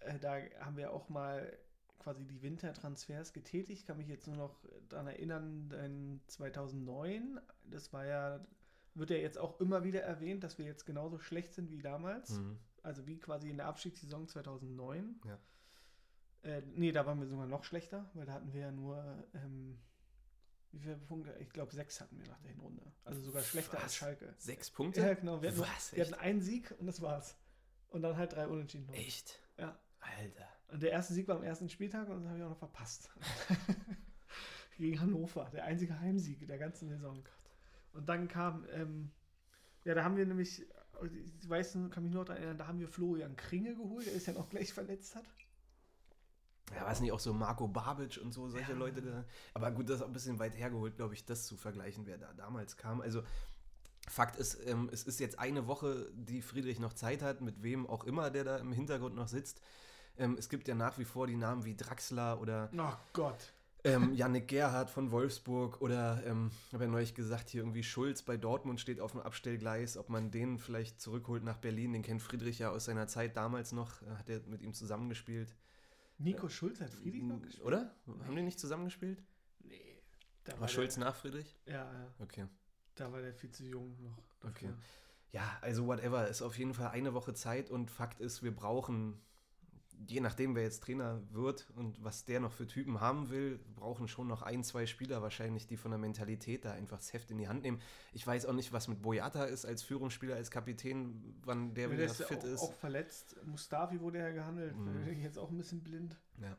Äh, da haben wir auch mal quasi die Wintertransfers getätigt. Ich kann mich jetzt nur noch daran erinnern, zweitausendneun, das war ja, wird ja jetzt auch immer wieder erwähnt, dass wir jetzt genauso schlecht sind wie damals. Mhm. Also wie quasi in der Abstiegssaison zweitausendneun. Ja. Äh, nee, da waren wir sogar noch schlechter, weil da hatten wir ja nur... Ähm, Wie viele Punkte? Ich glaube, sechs hatten wir nach der Hinrunde. Also sogar schlechter Was? als Schalke. Sechs Punkte? Ja, genau. Wir hatten, Was, wir hatten einen Sieg und das war's. Und dann halt drei Unentschieden. Noch. Echt? Ja. Alter. Und der erste Sieg war am ersten Spieltag und das habe ich auch noch verpasst. Gegen Hannover. Der einzige Heimsieg der ganzen Saison. Und dann kam, ähm, ja, da haben wir nämlich, ich weiß, kann mich nur daran erinnern, da haben wir Florian Kringe geholt, der ist ja noch gleich verletzt hat. Ja, weiß nicht, auch so Marco Babic und so, solche ja. Leute. Da, aber gut, das ist auch ein bisschen weit hergeholt, glaube ich, das zu vergleichen, wer da damals kam. Also Fakt ist, ähm, es ist jetzt eine Woche, die Friedrich noch Zeit hat, mit wem auch immer, der da im Hintergrund noch sitzt. Ähm, es gibt ja nach wie vor die Namen wie Draxler oder... Oh Gott. Ähm, Yannick Gerhardt von Wolfsburg oder, ähm, habe ja neulich gesagt, hier irgendwie Schulz bei Dortmund steht auf dem Abstellgleis, ob man den vielleicht zurückholt nach Berlin. Den kennt Friedrich ja aus seiner Zeit damals noch, hat er mit ihm zusammengespielt. Nico Schulz hat Friedrich noch gespielt? Oder? Nee. Haben die nicht zusammengespielt? Nee. Da war, war Schulz der, nach Friedrich? Ja, ja. Okay. Da war der viel zu jung noch dafür. Okay. Ja, also whatever. Ist auf jeden Fall eine Woche Zeit und Fakt ist, wir brauchen, je nachdem wer jetzt Trainer wird und was der noch für Typen haben will, brauchen schon noch ein, zwei Spieler wahrscheinlich, die von der Mentalität da einfach das Heft in die Hand nehmen. Ich weiß auch nicht, was mit Boyata ist als Führungsspieler, als Kapitän, wann der wieder fit auch, ist. Der ist auch verletzt. Mustafi wurde ja gehandelt. Mhm. Bin ich jetzt auch ein bisschen blind. Ja.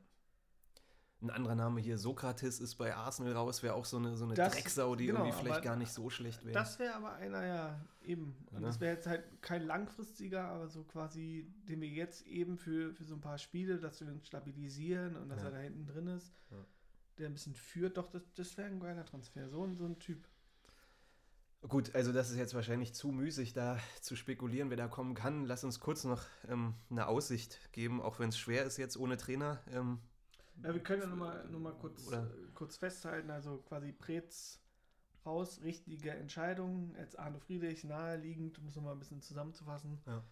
Ein anderer Name hier, Sokratis, ist bei Arsenal raus, wäre auch so eine, so eine das, Drecksau, die genau, irgendwie vielleicht gar nicht so schlecht wäre. Das wäre aber einer, ja, eben. Und ja. das wäre jetzt halt kein langfristiger, aber so quasi, den wir jetzt eben für, für so ein paar Spiele, dass wir ihn stabilisieren und dass ja. er da hinten drin ist, ja. der ein bisschen führt. Doch, das, das wäre ein geiler Transfer, so, so ein Typ. Gut, also das ist jetzt wahrscheinlich zu müßig, da zu spekulieren, wer da kommen kann. Lass uns kurz noch ähm, eine Aussicht geben, auch wenn es schwer ist jetzt ohne Trainer. Ähm, Ja, wir können ja nur mal, nur mal kurz, äh, kurz festhalten, also quasi Preetz raus, richtige Entscheidung, jetzt Arne Friedrich, naheliegend, um es nochmal ein bisschen zusammenzufassen. Ja.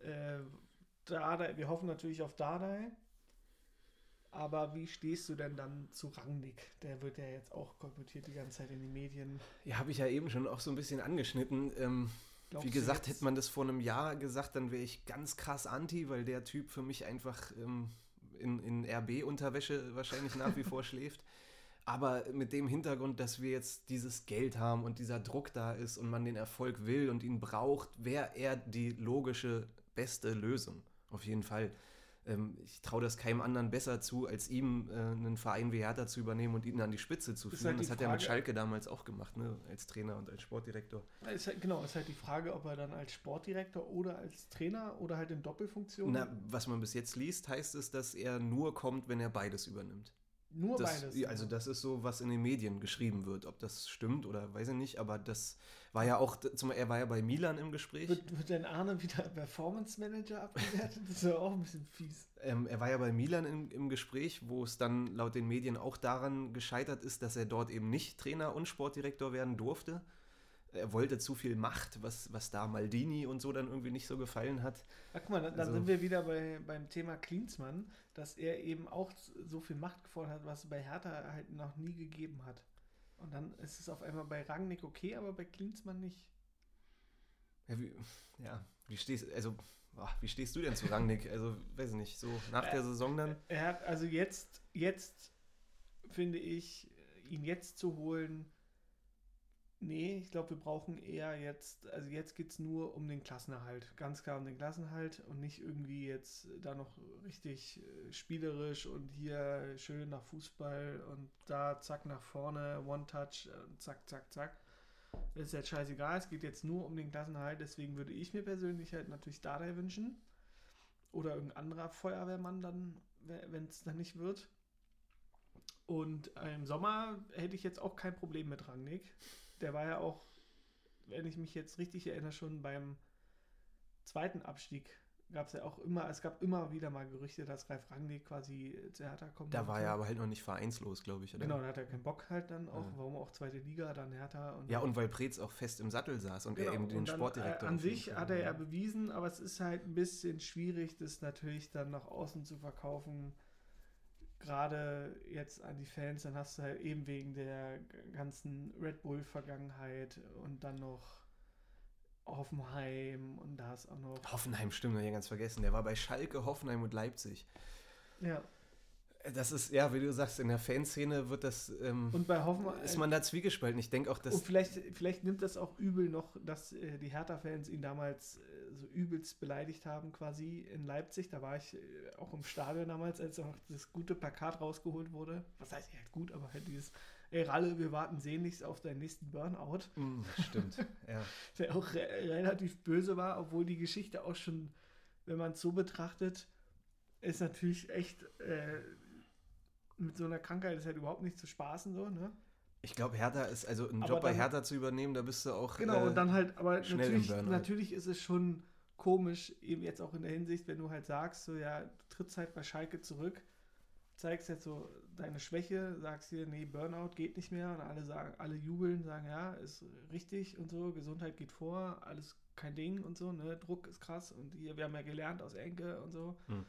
Äh, Dardai, wir hoffen natürlich auf Dardai, aber wie stehst du denn dann zu Rangnick? Der wird ja jetzt auch kolportiert die ganze Zeit in den Medien. Ja, habe ich ja eben schon auch so ein bisschen angeschnitten. Ähm, Wie gesagt, hätte man das vor einem Jahr gesagt, dann wäre ich ganz krass anti, weil der Typ für mich einfach... Ähm, in, in R B-Unterwäsche wahrscheinlich nach wie vor schläft. aber mit dem Hintergrund, dass wir jetzt dieses Geld haben und dieser Druck da ist und man den Erfolg will und ihn braucht, wäre er die logische, beste Lösung. Auf jeden Fall. Ich traue das keinem anderen besser zu, als ihm äh, einen Verein wie Hertha zu übernehmen und ihn an die Spitze zu führen. Halt das Frage, hat er mit Schalke damals auch gemacht, ne? Als Trainer und als Sportdirektor. Ist halt, genau, ist halt die Frage, ob er dann als Sportdirektor oder als Trainer oder halt in Doppelfunktion... Na, was man bis jetzt liest, heißt es, dass er nur kommt, wenn er beides übernimmt. Nur das, beides? Also das ist so, was in den Medien geschrieben wird. Ob das stimmt oder weiß ich nicht, aber das war ja auch, er war ja bei Milan im Gespräch. Wird, wird denn Arne wieder Performance Manager abgewertet? Das ist ja auch ein bisschen fies. Ähm, er war ja bei Milan im, im Gespräch, wo es dann laut den Medien auch daran gescheitert ist, dass er dort eben nicht Trainer und Sportdirektor werden durfte. Er wollte zu viel Macht, was, was da Maldini und so dann irgendwie nicht so gefallen hat. Ach, guck mal, dann, also, dann sind wir wieder bei, beim Thema Klinsmann, dass er eben auch so viel Macht gefordert hat, was es bei Hertha halt noch nie gegeben hat. Und dann ist es auf einmal bei Rangnick okay, aber bei Klinsmann nicht. Ja, wie, ja, wie, stehst, also, ach, wie stehst du denn zu Rangnick? Also, weiß ich nicht, so nach der äh, Saison dann? Er hat also jetzt, jetzt finde ich, ihn jetzt zu holen... Nee, ich glaube, wir brauchen eher jetzt, also jetzt geht es nur um den Klassenerhalt, ganz klar um den Klassenerhalt und nicht irgendwie jetzt da noch richtig spielerisch und hier schön nach Fußball und da zack nach vorne, One-Touch, zack, zack, zack. Das ist jetzt scheißegal, es geht jetzt nur um den Klassenerhalt, deswegen würde ich mir persönlich halt natürlich Dardai wünschen oder irgendein anderer Feuerwehrmann dann, wenn es dann nicht wird. Und im Sommer hätte ich jetzt auch kein Problem mit Rangnick. Der war ja auch, wenn ich mich jetzt richtig erinnere, schon beim zweiten Abstieg gab es ja auch immer, es gab immer wieder mal Gerüchte, dass Ralf Rangnick quasi zu Hertha kommt. Da war er aber halt noch nicht vereinslos, glaube ich. Oder? Genau, da hat er keinen Bock halt dann auch, ja. Warum auch zweite Liga, dann Hertha. Und ja, und weil Preetz auch fest im Sattel saß und genau, er eben den Sportdirektor... An sich hat er ja bewiesen, aber es ist halt ein bisschen schwierig, das natürlich dann nach außen zu verkaufen, gerade jetzt an die Fans, dann hast du halt eben wegen der ganzen Red Bull-Vergangenheit und dann noch Hoffenheim und da ist auch noch... Hoffenheim, stimmt, habe ich ganz vergessen. Der war bei Schalke, Hoffenheim und Leipzig. Ja. Das ist, ja, wie du sagst, in der Fanszene wird das... Ähm, und bei Hoffenheim... Ist man da zwiegespalten. Ich denke auch, dass... Und vielleicht, vielleicht nimmt das auch übel noch, dass äh, die Hertha-Fans ihn damals äh, so übelst beleidigt haben quasi in Leipzig. Da war ich äh, auch im Stadion damals, als auch das gute Plakat rausgeholt wurde. Was heißt halt gut, aber halt dieses... Ey, Ralle, wir warten sehnlichst auf deinen nächsten Burnout. Mm, stimmt, ja. Der auch re- relativ böse war, obwohl die Geschichte auch schon, wenn man es so betrachtet, ist natürlich echt... Äh, mit so einer Krankheit ist halt überhaupt nicht zu spaßen, so, ne? Ich glaube, Hertha ist, also einen Job dann, bei Hertha zu übernehmen, da bist du auch Genau, äh, und dann halt, aber natürlich, natürlich ist es schon komisch, eben jetzt auch in der Hinsicht, wenn du halt sagst, so, ja, du trittst halt bei Schalke zurück, zeigst jetzt so deine Schwäche, sagst hier, nee, Burnout geht nicht mehr und alle sagen, alle jubeln, sagen, ja, ist richtig und so, Gesundheit geht vor, alles kein Ding und so, ne, Druck ist krass und hier, wir haben ja gelernt aus Enke und so. Hm.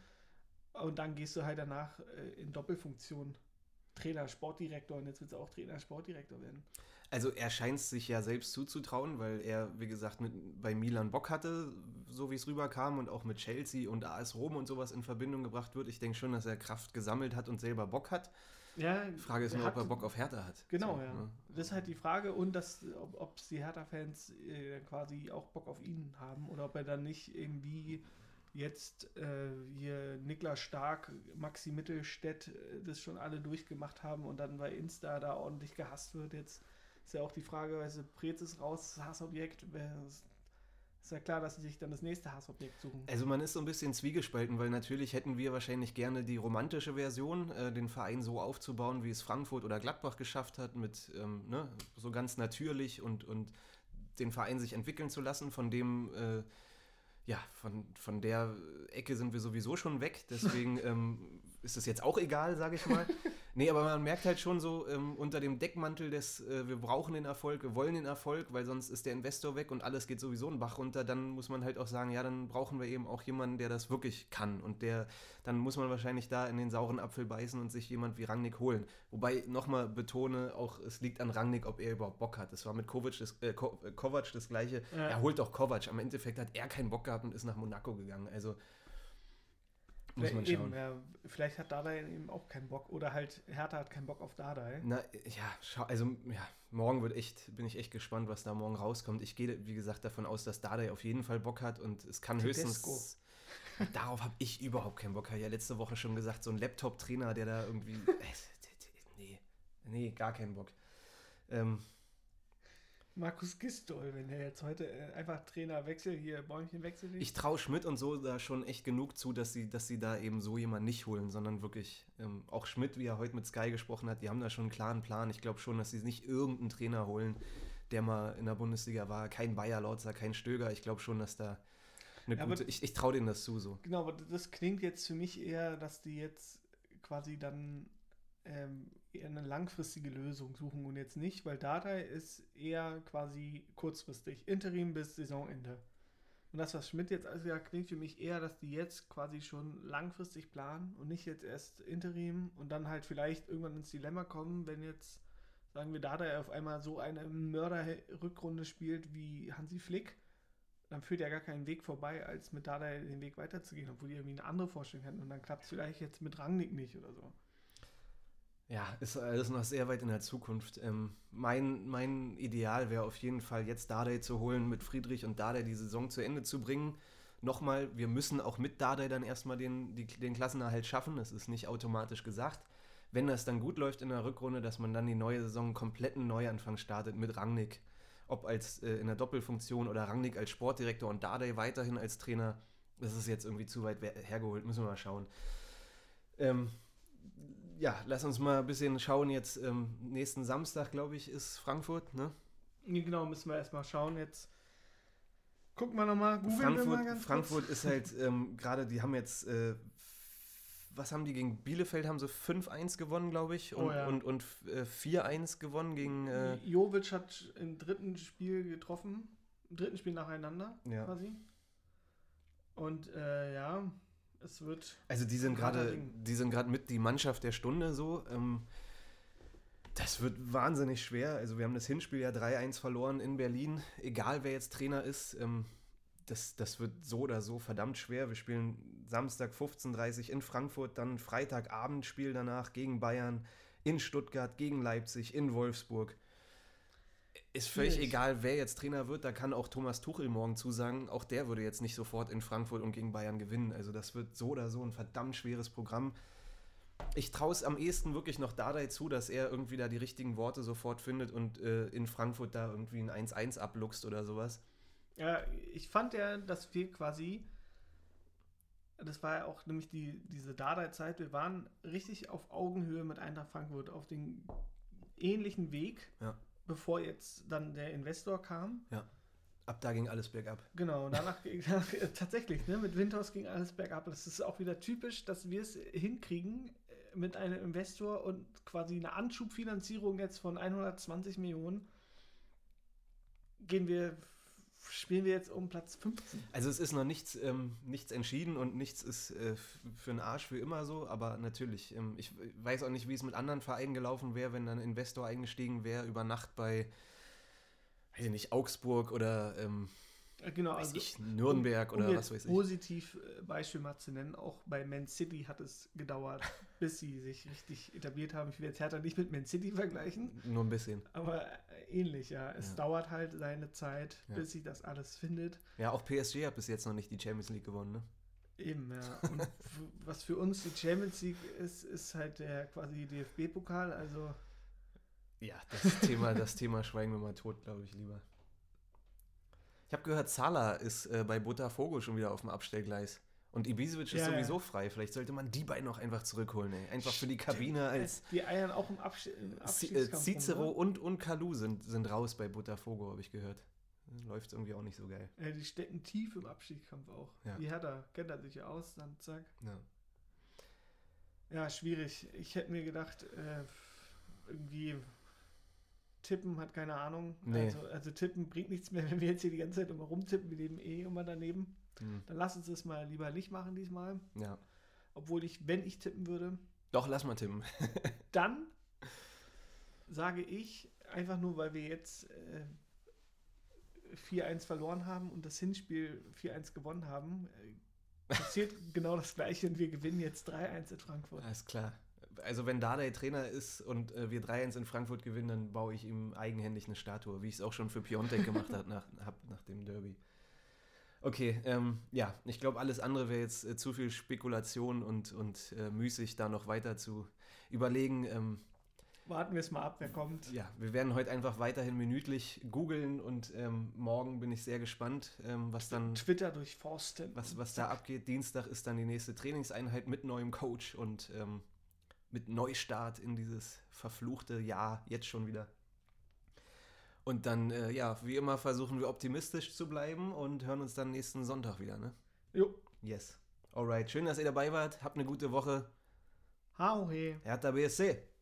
Und dann gehst du halt danach in Doppelfunktion Trainer, Sportdirektor und jetzt willst du auch Trainer, Sportdirektor werden. Also er scheint es sich ja selbst zuzutrauen, weil er, wie gesagt, mit, bei Milan Bock hatte, so wie es rüberkam und auch mit Chelsea und A S Rom und sowas in Verbindung gebracht wird. Ich denke schon, dass er Kraft gesammelt hat und selber Bock hat. Ja, Frage ist nur, hat, ob er Bock auf Hertha hat. Genau, so, ja. Ne? Das ist halt die Frage und das, ob es die Hertha-Fans äh, quasi auch Bock auf ihn haben oder ob er dann nicht irgendwie... Jetzt äh, hier Niklas Stark, Maxi Mittelstädt, das schon alle durchgemacht haben und dann bei Insta da ordentlich gehasst wird. Jetzt ist ja auch die Frage, weißt du, Preetz ist raus, das Hassobjekt. Ist ja klar, dass sie sich dann das nächste Hassobjekt suchen. Also man ist so ein bisschen zwiegespalten, weil natürlich hätten wir wahrscheinlich gerne die romantische Version, äh, den Verein so aufzubauen, wie es Frankfurt oder Gladbach geschafft hat, mit ähm, ne, so ganz natürlich und, und den Verein sich entwickeln zu lassen, von dem... Äh, Ja, von, von der Ecke sind wir sowieso schon weg, deswegen ähm, ist es jetzt auch egal, sage ich mal. Nee, aber man merkt halt schon so ähm, unter dem Deckmantel des, äh, wir brauchen den Erfolg, wir wollen den Erfolg, weil sonst ist der Investor weg und alles geht sowieso einen Bach runter, dann muss man halt auch sagen, ja, dann brauchen wir eben auch jemanden, der das wirklich kann und der, dann muss man wahrscheinlich da in den sauren Apfel beißen und sich jemand wie Rangnick holen. Wobei, nochmal betone, auch es liegt an Rangnick, ob er überhaupt Bock hat. Das war mit Kovač das, äh, Kovač das Gleiche, ja. Er holt doch Kovač, am Endeffekt hat er keinen Bock gehabt und ist nach Monaco gegangen, also... Muss man schauen. Eben, ja, vielleicht hat Dardai eben auch keinen Bock oder halt Hertha hat keinen Bock auf Dardai. Na ja, schau, also ja, morgen wird echt, bin ich echt gespannt, was da morgen rauskommt. Ich gehe, wie gesagt, davon aus, dass Dardai auf jeden Fall Bock hat und es kann Tedesco. höchstens... Darauf habe ich überhaupt keinen Bock. Ich habe ja letzte Woche schon gesagt, so ein Laptop-Trainer, der da irgendwie... nee, nee, gar keinen Bock. Ähm... Markus Gisdol, wenn er jetzt heute einfach Trainerwechsel hier, Bäumchen wechselt. Ich traue Schmidt und so da schon echt genug zu, dass sie, dass sie da eben so jemanden nicht holen, sondern wirklich, ähm, auch Schmidt, wie er heute mit Sky gesprochen hat, die haben da schon einen klaren Plan. Ich glaube schon, dass sie nicht irgendeinen Trainer holen, der mal in der Bundesliga war. Kein Bayer-Lautzer, kein Stöger. Ich glaube schon, dass da eine ja, gute... Ich, ich traue denen das zu, so. Genau, aber das klingt jetzt für mich eher, dass die jetzt quasi dann... Ähm, eine langfristige Lösung suchen und jetzt nicht, weil Dardai ist eher quasi kurzfristig, Interim bis Saisonende. Und das, was Schmidt jetzt also sagt, klingt für mich eher, dass die jetzt quasi schon langfristig planen und nicht jetzt erst Interim und dann halt vielleicht irgendwann ins Dilemma kommen, wenn jetzt, sagen wir, Dardai auf einmal so eine Mörder-Rückrunde spielt wie Hansi Flick, dann führt ja gar keinen Weg vorbei, als mit Dardai den Weg weiterzugehen, obwohl die irgendwie eine andere Vorstellung hätten und dann klappt es vielleicht jetzt mit Rangnick nicht oder so. Ja, ist alles noch sehr weit in der Zukunft. Ähm, mein, mein Ideal wäre auf jeden Fall, jetzt Dardai zu holen, mit Friedrich und Dardai die Saison zu Ende zu bringen. Nochmal, wir müssen auch mit Dardai dann erstmal den, die, den Klassenerhalt schaffen. Das ist nicht automatisch gesagt. Wenn das dann gut läuft in der Rückrunde, dass man dann die neue Saison einen kompletten Neuanfang startet mit Rangnick. Ob als äh, in der Doppelfunktion oder Rangnick als Sportdirektor und Dardai weiterhin als Trainer. Das ist jetzt irgendwie zu weit hergeholt. Müssen wir mal schauen. Ähm... Ja, lass uns mal ein bisschen schauen jetzt. Ähm, nächsten Samstag, glaube ich, ist Frankfurt, ne? Genau, müssen wir erstmal schauen jetzt. Gucken wir nochmal. Frankfurt, Frankfurt ist halt ähm, gerade, die haben jetzt, äh, was haben die gegen Bielefeld? Haben sie fünf eins gewonnen, glaube ich. Und, oh, ja. und, und, und äh, vier eins gewonnen gegen... Äh, Jovic hat im dritten Spiel getroffen. Im dritten Spiel nacheinander, ja. quasi. Und äh, ja... Es wird also die sind gerade, die sind gerade mit die Mannschaft der Stunde so. Ähm, das wird wahnsinnig schwer. Also wir haben das Hinspiel ja drei eins verloren in Berlin. Egal wer jetzt Trainer ist, ähm, das, das wird so oder so verdammt schwer. Wir spielen Samstag fünfzehn Uhr dreißig in Frankfurt, dann Freitagabendspiel danach gegen Bayern, in Stuttgart, gegen Leipzig, in Wolfsburg. Ist völlig Schwierig. egal, wer jetzt Trainer wird, da kann auch Thomas Tuchel morgen zusagen, auch der würde jetzt nicht sofort in Frankfurt und gegen Bayern gewinnen. Also das wird so oder so ein verdammt schweres Programm. Ich traue es am ehesten wirklich noch Dardai zu, dass er irgendwie da die richtigen Worte sofort findet und äh, in Frankfurt da irgendwie ein eins eins abluchst oder sowas. Ja, ich fand ja, dass wir quasi, das war ja auch nämlich die, diese Dardai-Zeit, wir waren richtig auf Augenhöhe mit Eintracht Frankfurt auf den ähnlichen Weg. Ja. Bevor jetzt dann der Investor kam. Ja, ab da ging alles bergab. Genau, danach tatsächlich, ne, mit Windhaus ging alles bergab. Das ist auch wieder typisch, dass wir es hinkriegen mit einem Investor und quasi einer Anschubfinanzierung jetzt von hundertzwanzig Millionen gehen wir, spielen wir jetzt um Platz fünfzehn. Also es ist noch nichts, ähm, nichts entschieden und nichts ist äh, für den Arsch für immer so, aber natürlich, ähm, ich weiß auch nicht, wie es mit anderen Vereinen gelaufen wäre, wenn dann ein Investor eingestiegen wäre, über Nacht bei, weiß ich nicht, Augsburg oder ähm, genau, weiß also, ich, Nürnberg um, um oder was weiß ich. Positiv Beispiel mal zu nennen, auch bei Man City hat es gedauert, bis sie sich richtig etabliert haben. Ich will jetzt Hertha nicht mit Man City vergleichen. Nur ein bisschen. Aber ähnlich, ja. Es ja. dauert halt seine Zeit, ja. bis sie das alles findet. Ja, auch P S G hat bis jetzt noch nicht die Champions League gewonnen, ne? Eben, ja. Und was für uns die Champions League ist, ist halt der quasi D F B-Pokal, also... Ja, das Thema, das Thema schweigen wir mal tot, glaube ich, lieber. Ich habe gehört, Salah ist äh, bei Botafogo schon wieder auf dem Abstellgleis. Und Ibisevic ja, ist sowieso ja. frei. Vielleicht sollte man die beiden noch einfach zurückholen. Ey. Einfach für die Kabine als... Die eiern auch im, Absch- im Abstiegskampf. Cicero rum, und, und Kalou sind, sind raus bei Botafogo, habe ich gehört. Läuft irgendwie auch nicht so geil. Ja, die stecken tief im Abstiegskampf auch. Ja. Wie Hertha, kennt er sich ja aus, dann zack. Ja, ja schwierig. Ich hätte mir gedacht, äh, irgendwie... Tippen hat keine Ahnung. Nee. Also, also tippen bringt nichts mehr, wenn wir jetzt hier die ganze Zeit immer rumtippen. Wir leben eh immer daneben. Mhm. Dann lass uns das mal lieber nicht machen diesmal. Ja. Obwohl ich, wenn ich tippen würde... Doch, lass mal tippen. Dann sage ich, einfach nur, weil wir jetzt äh, vier eins verloren haben und das Hinspiel vier eins gewonnen haben, äh, passiert genau das Gleiche und wir gewinnen jetzt drei eins in Frankfurt. Alles klar. Also wenn Dardai Trainer ist und äh, wir drei eins in Frankfurt gewinnen, dann baue ich ihm eigenhändig eine Statue, wie ich es auch schon für Piontek gemacht habe nach, nach dem Derby. Okay, ähm, ja, ich glaube, alles andere wäre jetzt äh, zu viel Spekulation und, und äh, müßig, da noch weiter zu überlegen. Ähm, Warten wir es mal ab, wer kommt. Ja, wir werden heute einfach weiterhin minütlich googeln und ähm, morgen bin ich sehr gespannt, ähm, was dann... Twitter durchforsten. Was, was da abgeht. Dienstag ist dann die nächste Trainingseinheit mit neuem Coach und... Ähm, mit Neustart in dieses verfluchte Jahr, jetzt schon wieder. Und dann, äh, ja, wie immer versuchen wir optimistisch zu bleiben und hören uns dann nächsten Sonntag wieder, ne? Jo. Yes. Alright, schön, dass ihr dabei wart. Habt eine gute Woche. Hau he. Hertha B S C.